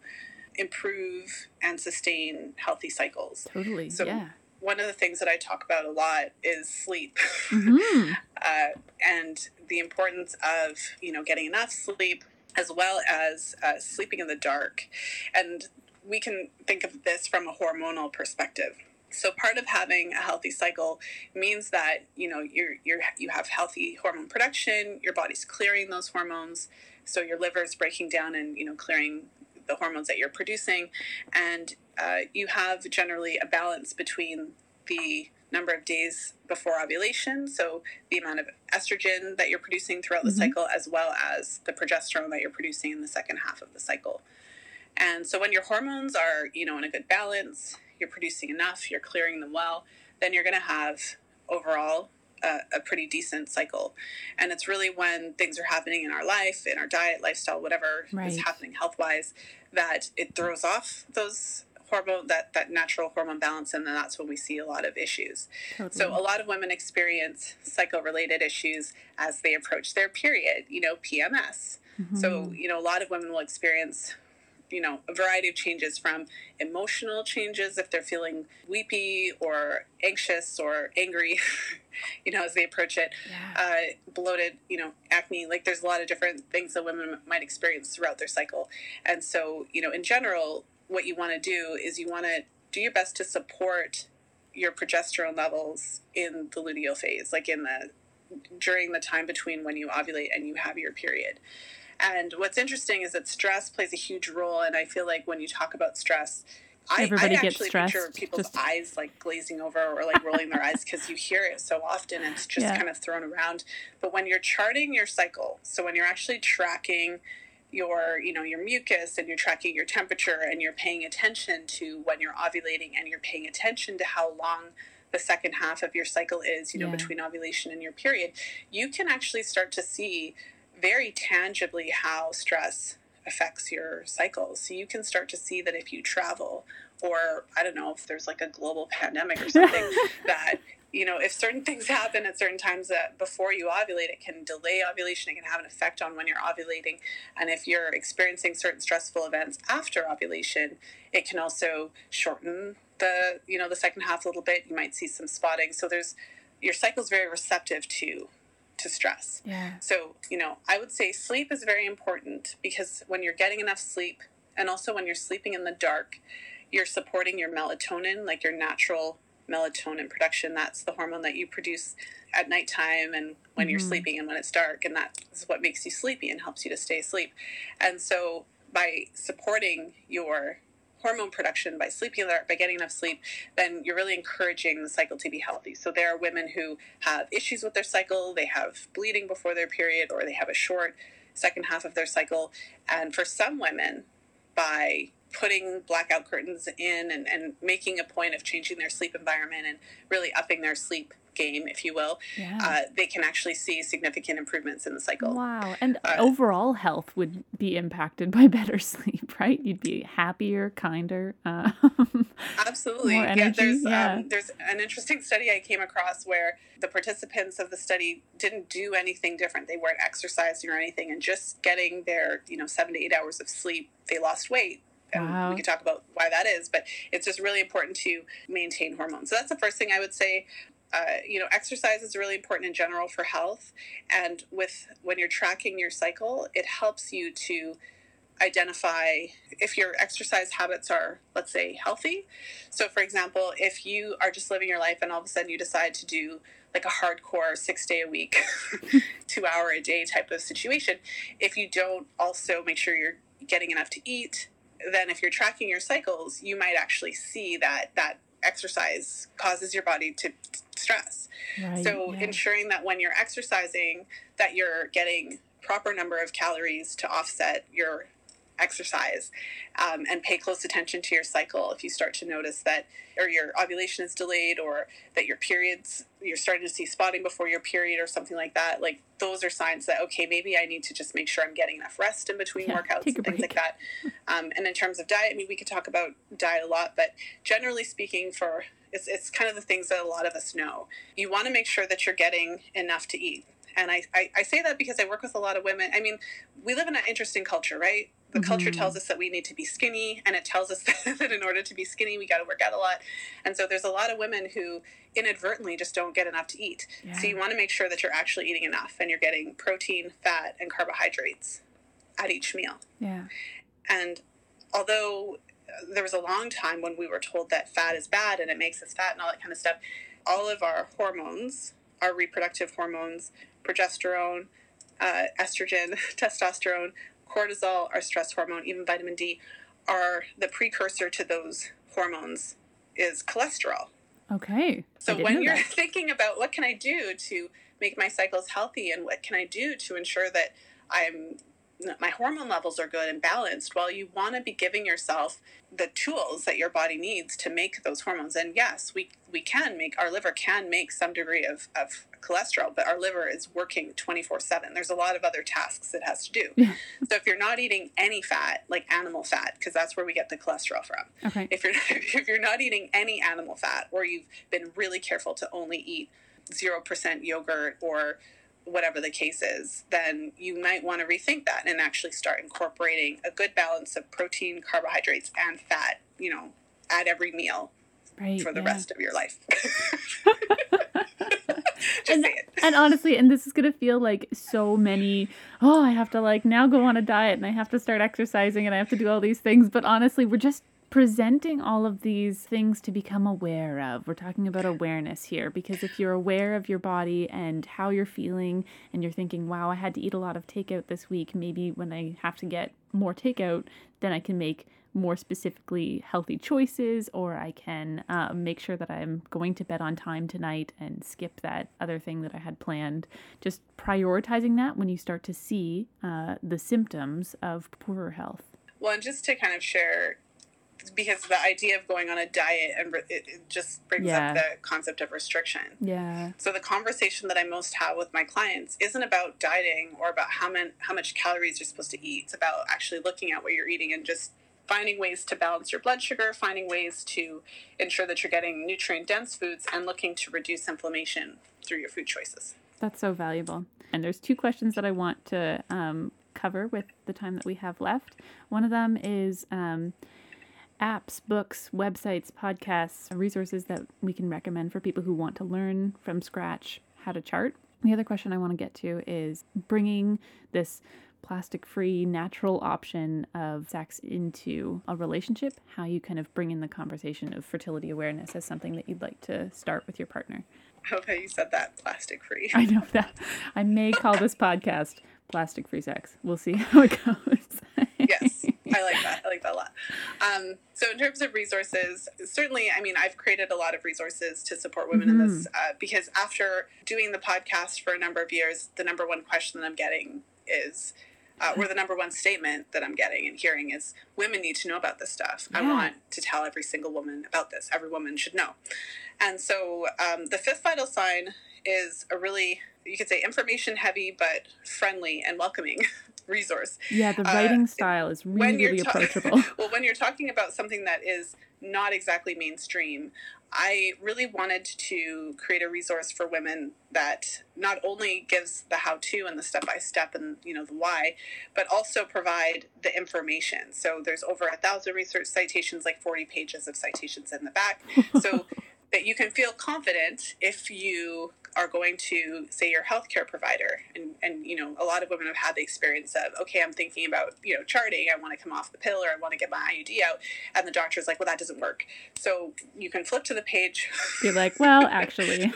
improve and sustain healthy cycles. Totally. So one of the things that I talk about a lot is sleep, and the importance of, you know, getting enough sleep, as well as sleeping in the dark. And we can think of this from a hormonal perspective. So part of having a healthy cycle means that, you know, you have healthy hormone production, your body's clearing those hormones. So your liver is breaking down and, you know, clearing the hormones that you're producing, and you have generally a balance between the number of days before ovulation, so the amount of estrogen that you're producing throughout the cycle, as well as the progesterone that you're producing in the second half of the cycle. And so when your hormones are, you know, in a good balance, you're producing enough, you're clearing them well, then you're going to have overall a pretty decent cycle. And it's really when things are happening in our life, in our diet, lifestyle, whatever is happening health-wise, that it throws off those hormone, that natural hormone balance. And then that's when we see a lot of issues. Totally. So a lot of women experience cycle related issues as they approach their period, you know, PMS, Mm-hmm. So, you know, a lot of women will experience, you know, a variety of changes, from emotional changes if they're feeling weepy or anxious or angry, you know, as they approach it, bloated, you know, acne. Like, there's a lot of different things that women might experience throughout their cycle. And so, you know, in general, what you want to do is you want to do your best to support your progesterone levels in the luteal phase, like in the, during the time between when you ovulate and you have your period. And what's interesting is that stress plays a huge role. And I feel like when you talk about stress, I actually picture people's eyes like glazing over or like rolling their eyes, because you hear it so often. It's just kind of thrown around. But when you're charting your cycle, so when you're actually tracking your, you know, your mucus and you're tracking your temperature and you're paying attention to when you're ovulating and you're paying attention to how long the second half of your cycle is, you know, between ovulation and your period, you can actually start to see very tangibly how stress affects your cycle. So you can start to see that if you travel, or I don't know if there's like a global pandemic or something, that, you know, if certain things happen at certain times that before you ovulate, it can delay ovulation. It can have an effect on when you're ovulating. And if you're experiencing certain stressful events after ovulation, it can also shorten the, you know, the second half a little bit. You might see some spotting. So there's, your cycle's very receptive to stress. Yeah. So, you know, I would say sleep is very important, because when you're getting enough sleep, and also when you're sleeping in the dark, you're supporting your melatonin, like your natural melatonin production. That's the hormone that you produce at nighttime and when you're sleeping and when it's dark. And that is what makes you sleepy and helps you to stay asleep. And so by supporting your hormone production by sleeping in the dark, by getting enough sleep, then you're really encouraging the cycle to be healthy. So there are women who have issues with their cycle, they have bleeding before their period, or they have a short second half of their cycle. And for some women, by putting blackout curtains in and making a point of changing their sleep environment and really upping their sleep game, if you will, they can actually see significant improvements in the cycle. Wow. And overall health would be impacted by better sleep, right? You'd be happier, kinder. Absolutely. More energy. There's an interesting study I came across where the participants of the study didn't do anything different. They weren't exercising or anything, and just getting their, you know, 7 to 8 hours of sleep, they lost weight. Wow. And we can talk about why that is, but it's just really important to maintain hormones. So that's the first thing I would say. You know, exercise is really important in general for health. And with, when you're tracking your cycle, it helps you to identify if your exercise habits are, let's say, healthy. So for example, if you are just living your life and all of a sudden you decide to do like a hardcore 6-day-a-week, 2-hour-a-day type of situation, if you don't also make sure you're getting enough to eat, then if you're tracking your cycles, you might actually see that that exercise causes your body to stress. Right, so ensuring that when you're exercising, that you're getting proper number of calories to offset your exercise, and pay close attention to your cycle. If you start to notice that, or your ovulation is delayed, or that your periods, you're starting to see spotting before your period or something like that, like those are signs that, okay, maybe I need to just make sure I'm getting enough rest in between workouts and things like that. And in terms of diet, I mean, we could talk about diet a lot, but generally speaking, for it's kind of the things that a lot of us know. You want to make sure that you're getting enough to eat. And I say that because I work with a lot of women. I mean, we live in an interesting culture, right? The culture tells us that we need to be skinny, and it tells us that in order to be skinny, we got to work out a lot. And so there's a lot of women who inadvertently just don't get enough to eat. Yeah. So you want to make sure that you're actually eating enough and you're getting protein, fat, and carbohydrates at each meal. Yeah. And although there was a long time when we were told that fat is bad and it makes us fat and all that kind of stuff, all of our hormones, our reproductive hormones, progesterone, estrogen, testosterone, cortisol, our stress hormone, even vitamin D, are the precursor to those hormones is cholesterol. Okay. So when you're thinking about what can I do to make my cycles healthy and what can I do to ensure that my hormone levels are good and balanced, well, you want to be giving yourself the tools that your body needs to make those hormones. And yes, we can make, our liver can make some degree of cholesterol, but our liver is working 24/7. There's a lot of other tasks it has to do. Yeah. So if you're not eating any fat, like animal fat, because that's where we get the cholesterol from. Okay. If you're not eating any animal fat, or you've been really careful to only eat 0% yogurt or whatever the case is, then you might want to rethink that and actually start incorporating a good balance of protein, carbohydrates, and fat, you know, at every meal for the rest of your life. And honestly, and this is going to feel like so many, oh, I have to like now go on a diet and I have to start exercising and I have to do all these things. But honestly, we're just presenting all of these things to become aware of. We're talking about awareness here, because if you're aware of your body and how you're feeling and you're thinking, wow, I had to eat a lot of takeout this week, maybe when I have to get more takeout, then I can make more specifically healthy choices, or I can make sure that I'm going to bed on time tonight and skip that other thing that I had planned. Just prioritizing that when you start to see the symptoms of poorer health. Well, and just to kind of share, because the idea of going on a diet and it just brings up the concept of restriction. Yeah. So the conversation that I most have with my clients isn't about dieting or about how much calories you're supposed to eat. It's about actually looking at what you're eating and just finding ways to balance your blood sugar, finding ways to ensure that you're getting nutrient-dense foods, and looking to reduce inflammation through your food choices. That's so valuable. And there's two questions that I want to cover with the time that we have left. One of them is... apps, books, websites, podcasts, resources that we can recommend for people who want to learn from scratch how to chart. The other question I want to get to is bringing this plastic-free, natural option of sex into a relationship, how you kind of bring in the conversation of fertility awareness as something that you'd like to start with your partner. I love how you said that, plastic-free. I know that. I may call this podcast Plastic-Free Sex. We'll see how it goes. Yes. I like that. I like that a lot. So in terms of resources, certainly, I mean, I've created a lot of resources to support women in this, because after doing the podcast for a number of years, the number one question that I'm getting is, or the number one statement that I'm getting and hearing is, women need to know about this stuff. Yeah. I want to tell every single woman about this. Every woman should know. And so the Fifth Vital Sign is a really, you could say, information heavy, but friendly and welcoming resource. Yeah, the writing style is really approachable. Well, when you're talking about something that is not exactly mainstream, I really wanted to create a resource for women that not only gives the how-to and the step-by-step and, you know, the why, but also provide the information. So there's over 1,000 research citations, like 40 pages of citations in the back. So that you can feel confident if you are going to, say, your healthcare provider. And, you know, a lot of women have had the experience of, okay, I'm thinking about, you know, charting. I want to come off the pill, or I want to get my IUD out. And the doctor's like, well, that doesn't work. So you can flip to the page. You're like, well, actually.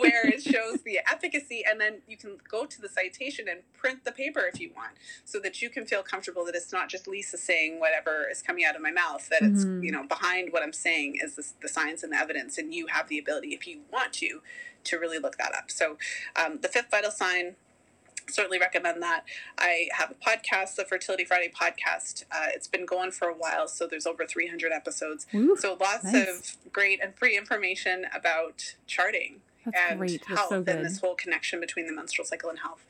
Where it shows the efficacy. And then you can go to the citation and print the paper if you want, so that you can feel comfortable that it's not just Lisa saying whatever is coming out of my mouth, that it's, you know, behind what I'm saying is the science and the evidence. And you have the ability, if you want to really look that up. So the Fifth Vital Sign, certainly recommend that. I have a podcast, the Fertility Friday podcast. It's been going for a while, so there's over 300 episodes. Ooh, so lots of great and free information about charting and health, and this whole connection between the menstrual cycle and health.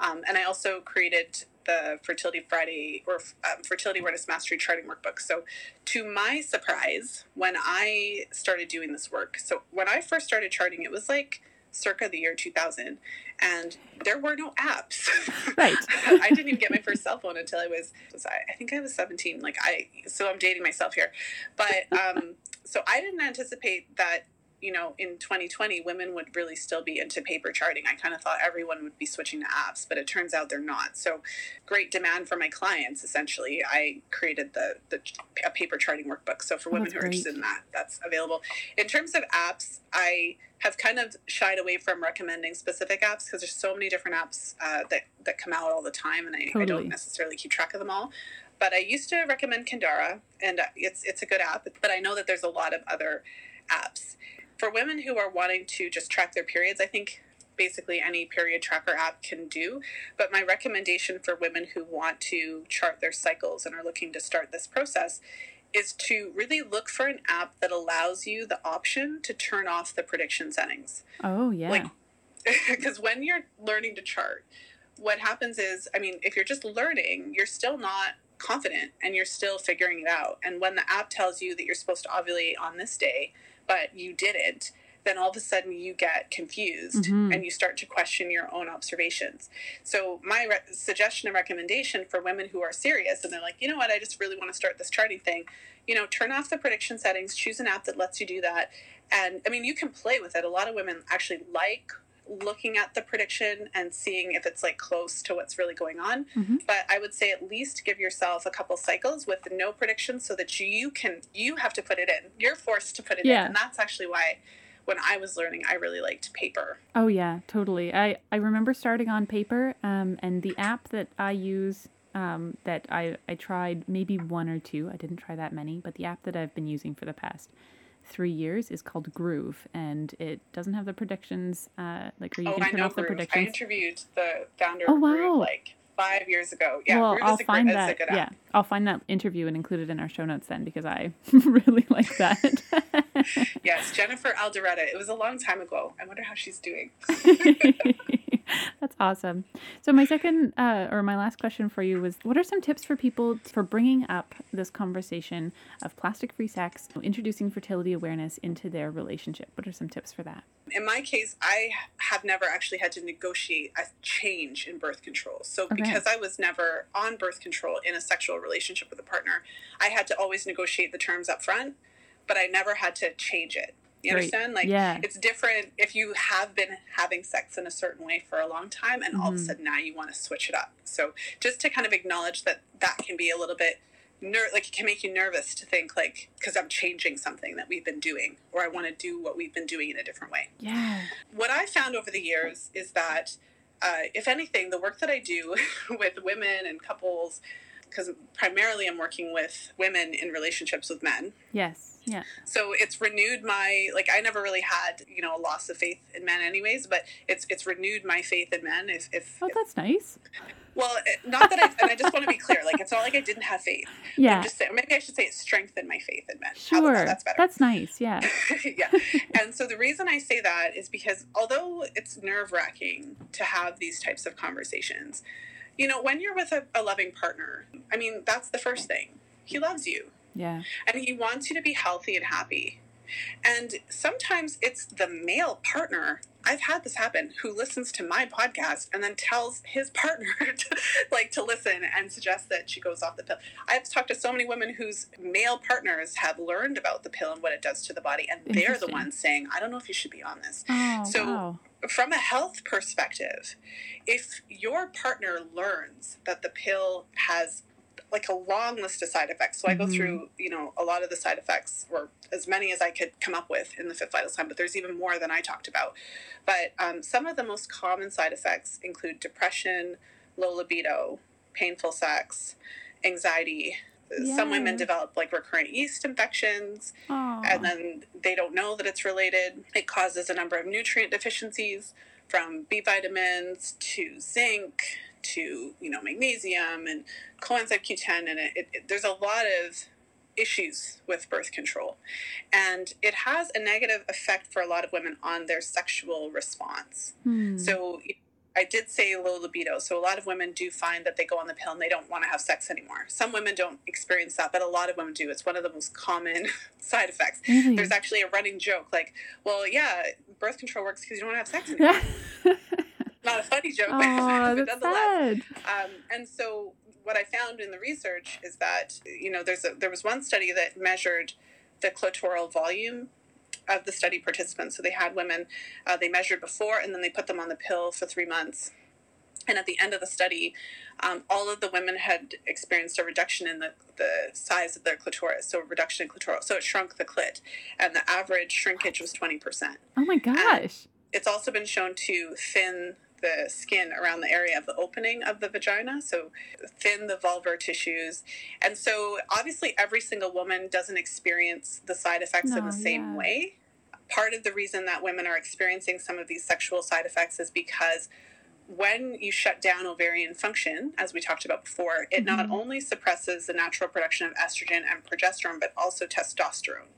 And I also created the Fertility Friday, or Fertility Awareness Mastery Charting Workbook. So to my surprise, when I started doing this work, so when I first started charting, it was like circa the year 2000, and there were no apps. Right. I didn't even get my first cell phone until I think I was 17. So I'm dating myself here. But so I didn't anticipate that, you know, in 2020, women would really still be into paper charting. I kind of thought everyone would be switching to apps, but it turns out they're not. So great demand for my clients. Essentially, I created a paper charting workbook. So for women who are interested in that, that's available. In terms of apps, I have kind of shied away from recommending specific apps, because there's so many different apps that come out all the time, and I don't necessarily keep track of them all. But I used to recommend Kendara, and it's a good app, but I know that there's a lot of other apps. For women who are wanting to just track their periods, I think basically any period tracker app can do. But my recommendation for women who want to chart their cycles and are looking to start this process is to really look for an app that allows you the option to turn off the prediction settings. Oh, yeah. Because when you're learning to chart, what happens is, I mean, if you're just learning, you're still not confident and you're still figuring it out. And when the app tells you that you're supposed to ovulate on this day, but you didn't, then all of a sudden you get confused mm-hmm. and you start to question your own observations. So my suggestion and recommendation for women who are serious and they're like, you know what, I just really want to start this charting thing, you know, turn off the prediction settings, choose an app that lets you do that. And I mean, you can play with it. A lot of women actually like looking at the prediction and seeing if it's like close to what's really going on. Mm-hmm. But I would say at least give yourself a couple cycles with no predictions so that you have to put it in. You're forced to put it in. And that's actually why when I was learning, I really liked paper. Oh yeah, totally. I remember starting on paper, and the app that I use, that I tried maybe one or two, I didn't try that many, but the app that I've been using for the past 3 years is called Groove, and it doesn't have the predictions, like, or you can turn off the predictions. I interviewed the founder of Groove like 5 years ago. Yeah, well, I'll find that. Yeah, I'll find that interview and include it in our show notes then, because I really like that. Yes, Jennifer Aldoretta. It was a long time ago. I wonder how she's doing. That's awesome. So my second, or my last question for you was, what are some tips for people for bringing up this conversation of plastic-free sex, introducing fertility awareness into their relationship? What are some tips for that? In my case, I have never actually had to negotiate a change in birth control. So because I was never on birth control in a sexual relationship with a partner, I had to always negotiate the terms up front, but I never had to change it. You understand? Like, it's different if you have been having sex in a certain way for a long time and all of a sudden now you want to switch it up. So just to kind of acknowledge that that can be a little bit, it can make you nervous to think, like, because I'm changing something that we've been doing, or I want to do what we've been doing in a different way. Yeah. What I found over the years is that, if anything, the work that I do with women and couples, because primarily I'm working with women in relationships with men. Yes. Yeah. So it's renewed my, like, I never really had, you know, a loss of faith in men anyways, but it's renewed my faith in men. If that's nice. Well, not that I just want to be clear. Like, it's not like I didn't have faith. Yeah. I'm just saying, maybe I should say it strengthened my faith in men. Sure. How about that? That's better. That's nice. Yeah. Yeah. And so the reason I say that is because although it's nerve-wracking to have these types of conversations, you know, when you're with a loving partner, I mean, that's the first thing. He loves you. Yeah. And he wants you to be healthy and happy. And sometimes it's the male partner, I've had this happen, who listens to my podcast and then tells his partner to listen and suggest that she goes off the pill. I've talked to so many women whose male partners have learned about the pill and what it does to the body, and they're the ones saying, I don't know if you should be on this. Oh, so wow. From a health perspective, if your partner learns that the pill has like a long list of side effects. So I go through, you know, a lot of the side effects, or as many as I could come up with in the Fifth Vital Sign, but there's even more than I talked about. But some of the most common side effects include depression, low libido, painful sex, anxiety. Yes. Some women develop like recurrent yeast infections, and then they don't know that it's related. It causes a number of nutrient deficiencies, from B vitamins to zinc, to, you know, magnesium and coenzyme Q10, and there's a lot of issues with birth control, and it has a negative effect for a lot of women on their sexual response. So I did say low libido, so a lot of women do find that they go on the pill and they don't want to have sex anymore. Some women don't experience that, but a lot of women do. It's one of the most common side effects. Mm-hmm. There's actually a running joke, like, well, yeah, birth control works because you don't want to have sex anymore. Not a funny joke, but nonetheless. And so what I found in the research is that, you know, there was one study that measured the clitoral volume of the study participants. So they had women, they measured before, and then they put them on the pill for 3 months. And at the end of the study, all of the women had experienced a reduction in the size of their clitoris, so a reduction in clitoral. So it shrunk the clit, and the average shrinkage was 20%. Oh my gosh. And it's also been shown to thin the skin around the area of the opening of the vagina, so thin the vulvar tissues. And so obviously every single woman doesn't experience the side effects in the same way. Part of the reason that women are experiencing some of these sexual side effects is because when you shut down ovarian function, as we talked about before, it not only suppresses the natural production of estrogen and progesterone, but also testosterone.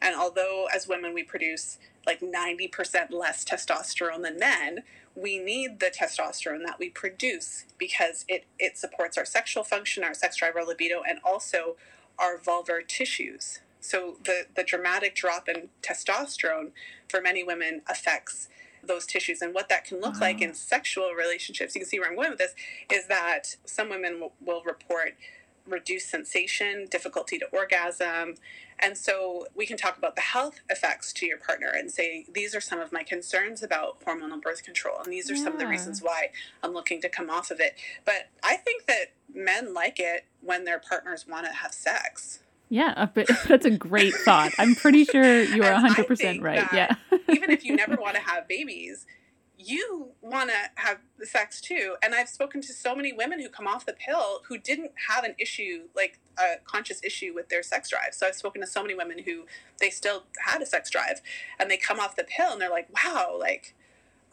And although as women we produce like 90% less testosterone than men, we need the testosterone that we produce because it supports our sexual function, our sex drive, our libido, and also our vulvar tissues. So the dramatic drop in testosterone for many women affects those tissues, and what that can look like in sexual relationships. You can see where I'm going with this, is that some women will report reduced sensation, difficulty to orgasm. And so we can talk about the health effects to your partner and say, these are some of my concerns about hormonal birth control, and these are some of the reasons why I'm looking to come off of it. But I think that men like it when their partners want to have sex. Yeah, but that's a great thought. I'm pretty sure you are 100% right. Yeah. Even if you never want to have babies, you want to have sex too. And I've spoken to so many women who come off the pill who didn't have an issue, like a conscious issue with their sex drive. So I've spoken to so many women who they still had a sex drive, and they come off the pill and they're like, wow, like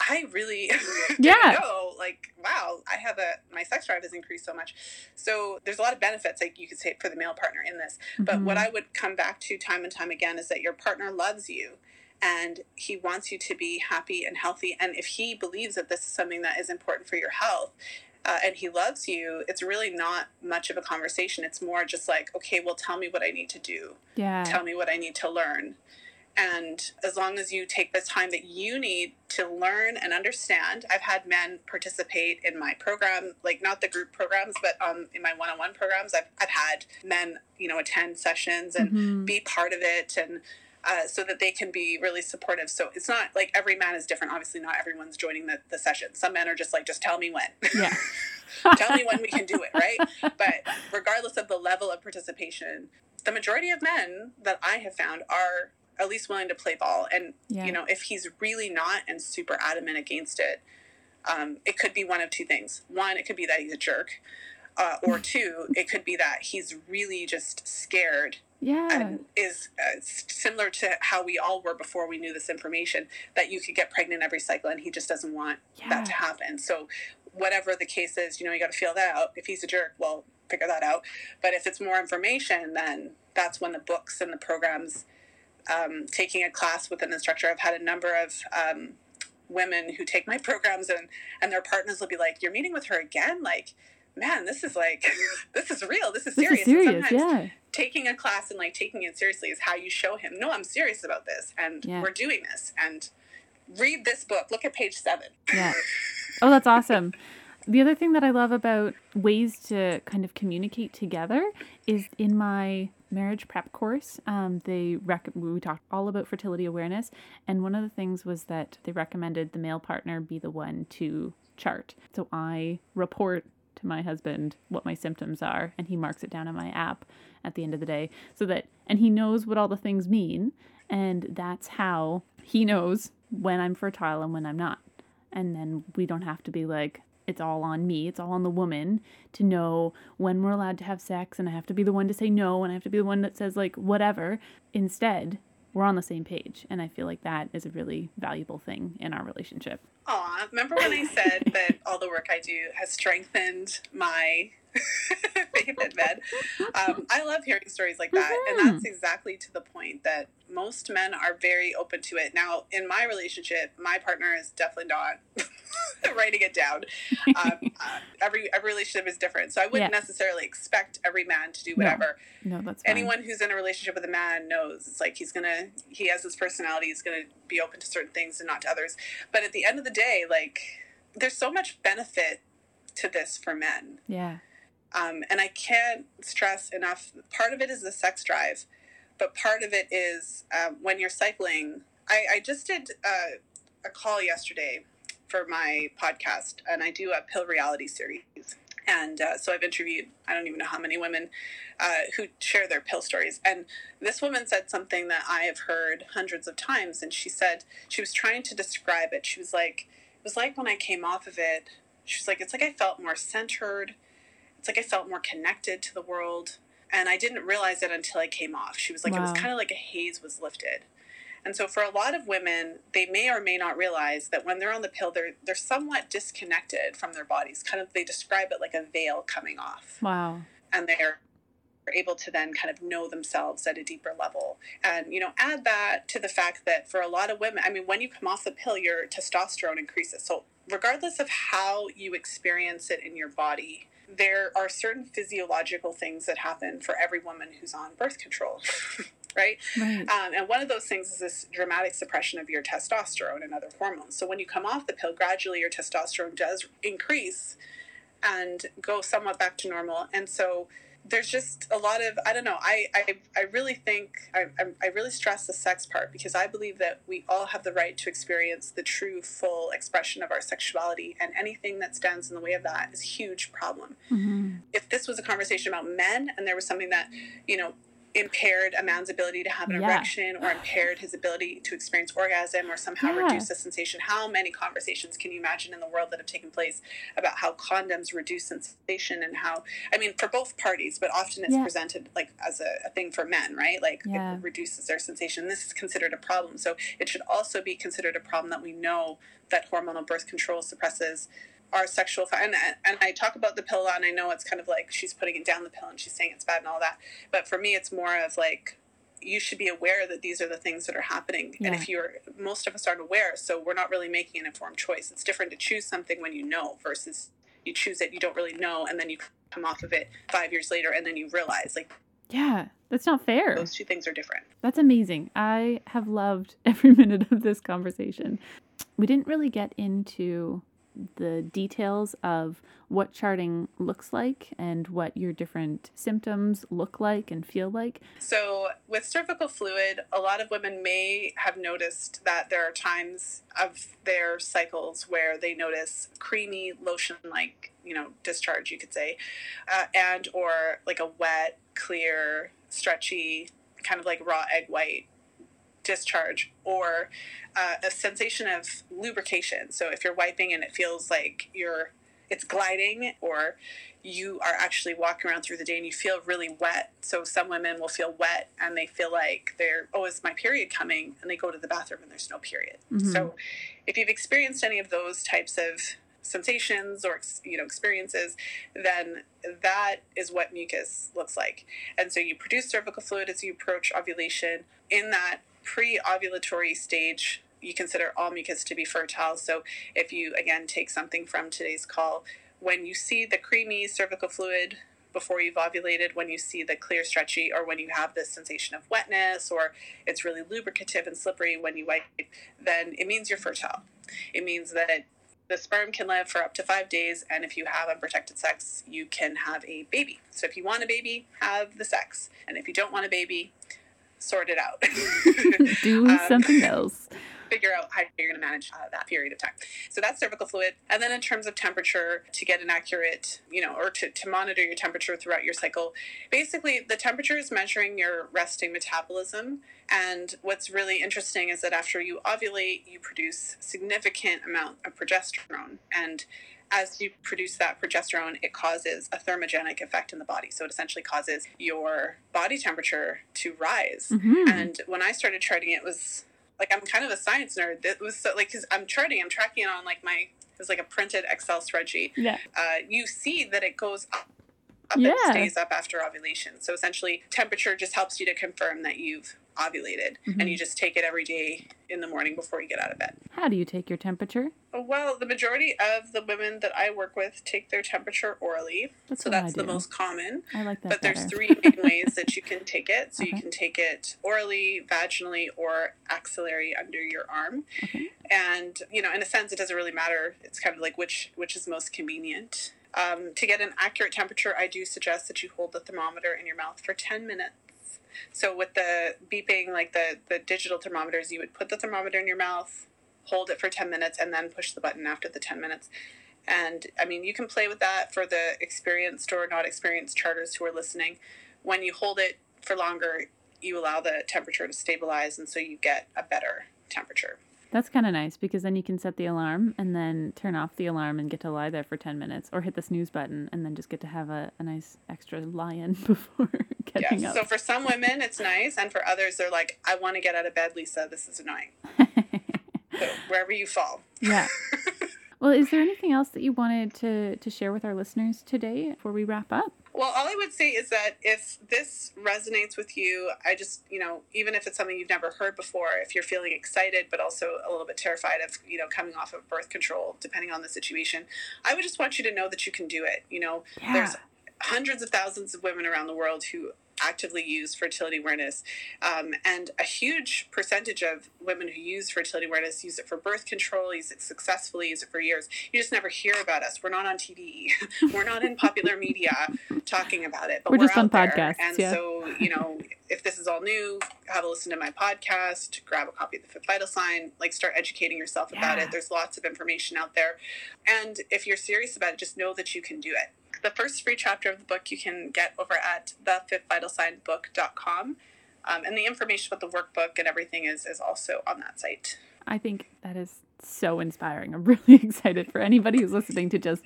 I really know, like, wow, I have my sex drive has increased so much. So there's a lot of benefits, like you could say, for the male partner in this. But what I would come back to time and time again is that your partner loves you, and he wants you to be happy and healthy. And if he believes that this is something that is important for your health, and he loves you, it's really not much of a conversation. It's more just like, okay, well, tell me what I need to do. Yeah. Tell me what I need to learn. And as long as you take the time that you need to learn and understand, I've had men participate in my program, like not the group programs, but in my one-on-one programs, I've had men, you know, attend sessions and be part of it, and so that they can be really supportive. So it's not like every man is different. Obviously, not everyone's joining the session. Some men are just like, just tell me when. Yeah. Tell me when we can do it, right? But regardless of the level of participation, the majority of men that I have found are at least willing to play ball. And, you know, if he's really not and super adamant against it, it could be one of two things. One, it could be that he's a jerk. Or two, it could be that he's really just scared. Yeah. And is similar to how we all were before we knew this information, that you could get pregnant every cycle, and he just doesn't want that to happen. So whatever the case is, you know, you got to feel that out. If he's a jerk, well, figure that out. But if it's more information, then that's when the books and the programs, taking a class with an instructor. I've had a number of women who take my programs, and their partners will be like, you're meeting with her again? Like, man, this is like, this is real. This is serious. Sometimes taking a class and like taking it seriously is how you show him, no, I'm serious about this, and we're doing this, and read this book. Look at page 7. Yeah. Oh, that's awesome. The other thing that I love about ways to kind of communicate together is in my marriage prep course, we talked all about fertility awareness, and one of the things was that they recommended the male partner be the one to chart. So I report to my husband what my symptoms are, and he marks it down on my app at the end of the day, so that, and he knows what all the things mean, and that's how he knows when I'm fertile and when I'm not. And then we don't have to be like, it's all on me, it's all on the woman to know when we're allowed to have sex, and I have to be the one to say no, and I have to be the one that says like whatever. Instead, we're on the same page, and I feel like that is a really valuable thing in our relationship. Aw, remember when I said that all the work I do has strengthened my faith in men? I love hearing stories like that, and that's exactly to the point that most men are very open to it. Now, in my relationship, my partner is definitely not writing it down. Every relationship is different, so I wouldn't necessarily expect every man to do whatever. No, that's fine. Anyone who's in a relationship with a man knows it's like he has his personality, he's gonna be open to certain things and not to others. But at the end of the day, like, there's so much benefit to this for men. Yeah. And I can't stress enough, part of it is the sex drive, but part of it is when you're cycling. I just did a call yesterday for my podcast, and I do a pill reality series. And so I've interviewed, I don't even know how many women who share their pill stories. And this woman said something that I have heard hundreds of times. And she said, she was trying to describe it. She was like, it was like when I came off of it, she was like, it's like I felt more centered. It's like I felt more connected to the world. And I didn't realize it until I came off. She was like, It was kind of like a haze was lifted. And so for a lot of women, they may or may not realize that when they're on the pill, they're somewhat disconnected from their bodies. Kind of, they describe it like a veil coming off. Wow. And they're able to then kind of know themselves at a deeper level. And, you know, add that to the fact that for a lot of women, I mean, when you come off the pill, your testosterone increases. So regardless of how you experience it in your body, there are certain physiological things that happen for every woman who's on birth control. right? And one of those things is this dramatic suppression of your testosterone and other hormones. So when you come off the pill, gradually your testosterone does increase and go somewhat back to normal. And so there's just a lot of, I don't know, I really think, I really stress the sex part, because I believe that we all have the right to experience the true full expression of our sexuality, and anything that stands in the way of that is a huge problem. Mm-hmm. If this was a conversation about men and there was something that, you know, impaired a man's ability to have an erection or impaired his ability to experience orgasm or somehow reduce the sensation, how many conversations can you imagine in the world that have taken place about how condoms reduce sensation and how, I mean, for both parties, but often it's presented like as a thing for men, right? Like it reduces their sensation. This is considered a problem. So it should also be considered a problem that we know that hormonal birth control suppresses our sexual, and I talk about the pill, and I know it's kind of like she's putting it down the pill and she's saying it's bad and all that. But for me, it's more of like, you should be aware that these are the things that are happening. Yeah. And if you're, most of us aren't aware, so we're not really making an informed choice. It's different to choose something when you know versus you choose it, you don't really know, and then you come off of it 5 years later and then you realize, like, yeah, that's not fair. Those two things are different. That's amazing. I have loved every minute of this conversation. We didn't really get into the details of what charting looks like and what your different symptoms look like and feel like. So with cervical fluid, a lot of women may have noticed that there are times of their cycles where they notice creamy, lotion-like, you know, discharge, you could say, and or like a wet, clear, stretchy, kind of like raw egg white discharge, or a sensation of lubrication. So if you're wiping and it feels like it's gliding, or you are actually walking around through the day and you feel really wet. So some women will feel wet and they feel like they're, oh, is my period coming? And they go to the bathroom and there's no period. Mm-hmm. So if you've experienced any of those types of sensations or, you know, experiences, then that is what mucus looks like. And so you produce cervical fluid as you approach ovulation. In that pre-ovulatory stage, you consider all mucus to be fertile. So if you, again, take something from today's call, when you see the creamy cervical fluid before you've ovulated, when you see the clear stretchy, or when you have this sensation of wetness, or it's really lubricative and slippery when you wipe, then it means you're fertile. It means that the sperm can live for up to 5 days, and if you have unprotected sex, you can have a baby. So if you want a baby, have the sex. And if you don't want a baby, sort it out. Do something else. Figure out how you're going to manage that period of time. So that's cervical fluid. And then in terms of temperature, to get an accurate, you know, or to monitor your temperature throughout your cycle, basically the temperature is measuring your resting metabolism. And what's really interesting is that after you ovulate, you produce significant amount of progesterone. And as you produce that progesterone, it causes a thermogenic effect in the body. So it essentially causes your body temperature to rise. Mm-hmm. And when I started charting, it was like, I'm kind of a science nerd. It was so, like, because I'm tracking it on like it was like a printed Excel spreadsheet. Yeah. You see that it goes up and stays up after ovulation. So essentially temperature just helps you to confirm that you've ovulated, mm-hmm. and you just take it every day in the morning before you get out of bed. How do you take your temperature? Well, the majority of the women that I work with take their temperature orally. That's the most common. I like that. But there's three main ways that you can take it. So you can take it orally, vaginally, or axillary under your arm. Okay. And, you know, in a sense, it doesn't really matter. It's kind of like which is most convenient. To get an accurate temperature, I do suggest that you hold the thermometer in your mouth for 10 minutes. So with the beeping, like the digital thermometers, you would put the thermometer in your mouth, hold it for 10 minutes, and then push the button after the 10 minutes. And, I mean, you can play with that for the experienced or not experienced charters who are listening. When you hold it for longer, you allow the temperature to stabilize, and so you get a better temperature. That's kind of nice, because then you can set the alarm and then turn off the alarm and get to lie there for 10 minutes, or hit the snooze button and then just get to have a nice extra lie-in before getting up. So for some women, it's nice. And for others, they're like, I want to get out of bed, Lisa. This is annoying. So wherever you fall. Yeah. Well, is there anything else that you wanted to share with our listeners today before we wrap up? Well, all I would say is that if this resonates with you, I just, you know, even if it's something you've never heard before, if you're feeling excited, but also a little bit terrified of, you know, coming off of birth control, depending on the situation, I would just want you to know that you can do it. You know, there's hundreds of thousands of women around the world who actively use fertility awareness. And a huge percentage of women who use fertility awareness use it for birth control, use it successfully, use it for years. You just never hear about us. We're not on TV. We're not in popular media talking about it. But we're just on podcasts. And so, you know, if this is all new, have a listen to my podcast, grab a copy of The Fifth Vital Sign, like start educating yourself about it. There's lots of information out there. And if you're serious about it, just know that you can do it. The first free chapter of the book you can get over at thefifthvitalsignbook.com. And the information about the workbook and everything is also on that site. I think that is so inspiring. I'm really excited for anybody who's listening to just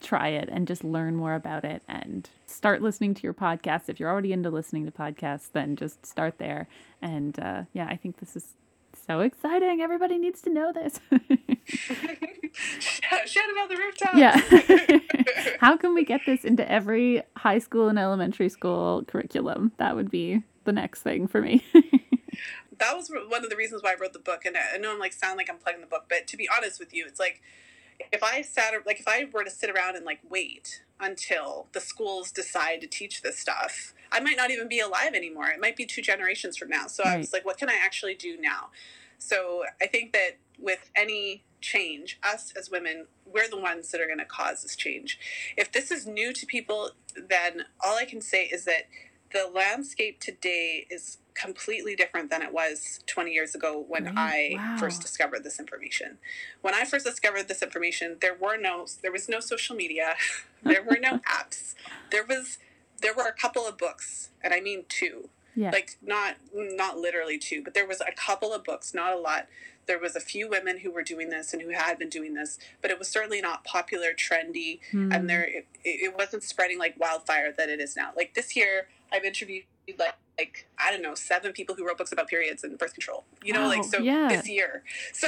try it and just learn more about it and start listening to your podcast. If you're already into listening to podcasts, then just start there. And I think this is so exciting. Everybody needs to know this. Shout about the rooftops. Yeah. How can we get this into every high school and elementary school curriculum? That would be the next thing for me. That was one of the reasons why I wrote the book. And I know I'm plugging the book, but to be honest with you, it's like if I were to sit around and like wait until the schools decide to teach this stuff, I might not even be alive anymore. It might be 2 generations from now. So right. I was like, what can I actually do now? So I think that with any change, us as women, we're the ones that are going to cause this change. If this is new to people, then all I can say is that the landscape today is completely different than it was 20 years ago when first discovered this information. When I first discovered this information, there was no social media, there were no apps, there were a couple of books, and I mean 2. Yeah. Like not literally 2, but there was a couple of books, not a lot. There was a few women who were doing this and who had been doing this, but it was certainly not popular, trendy, and it wasn't spreading like wildfire that it is now. Like this year, I've interviewed like I don't know, 7 people who wrote books about periods and birth control. You know, this year. So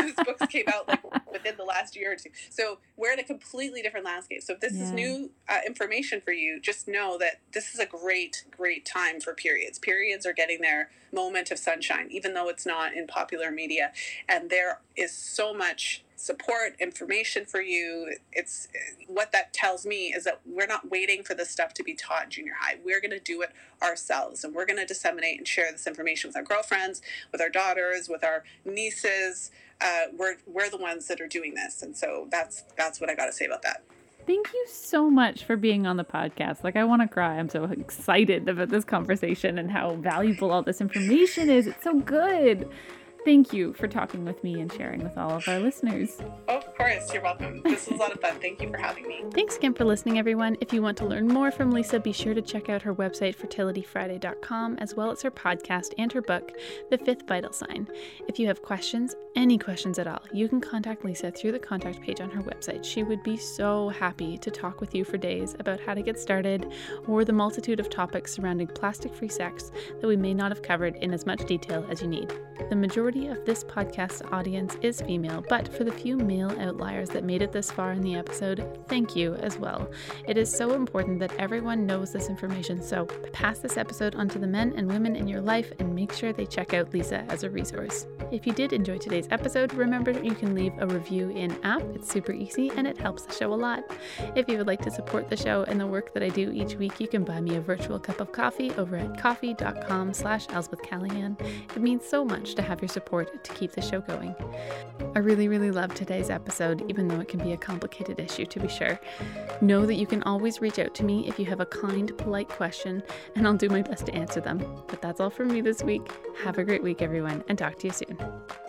these books came out like within the last year or 2. So we're in a completely different landscape. So if this is new information for you, just know that this is a great, great time for periods. Periods are getting their moment of sunshine, even though it's not in popular media. And there is so much support, information for you. It's what that tells me is that we're not waiting for this stuff to be taught in junior high. We're going to do it ourselves, and we're going to disseminate and share this information with our girlfriends, with our daughters, with our nieces. We're the ones that are doing this, and so that's what I got to say about that. Thank you so much for being on the podcast. Like, I want to cry. I'm so excited about this conversation and how valuable all this information is. It's so good. Thank you for talking with me and sharing with all of our listeners. Of course, you're welcome. This was a lot of fun. Thank you for having me. Thanks again for listening, everyone. If you want to learn more from Lisa, be sure to check out her website, fertilityfriday.com, as well as her podcast and her book, The Fifth Vital Sign. If you have questions, any questions at all, you can contact Lisa through the contact page on her website. She would be so happy to talk with you for days about how to get started or the multitude of topics surrounding plastic-free sex that we may not have covered in as much detail as you need. The majority of this podcast audience is female, but for the few male outliers that made it this far in the episode, thank you as well. It is so important that everyone knows this information, so pass this episode on to the men and women in your life and make sure they check out Lisa as a resource. If you did enjoy today's episode, remember you can leave a review in app. It's super easy and it helps the show a lot. If you would like to support the show and the work that I do each week, you can buy me a virtual cup of coffee over at coffee.com/ElspethCallahan. It means so much to have your support to keep the show going. I really, really loved today's episode, even though it can be a complicated issue to be sure. Know that you can always reach out to me if you have a kind, polite question, and I'll do my best to answer them. But that's all from me this week. Have a great week, everyone, and talk to you soon.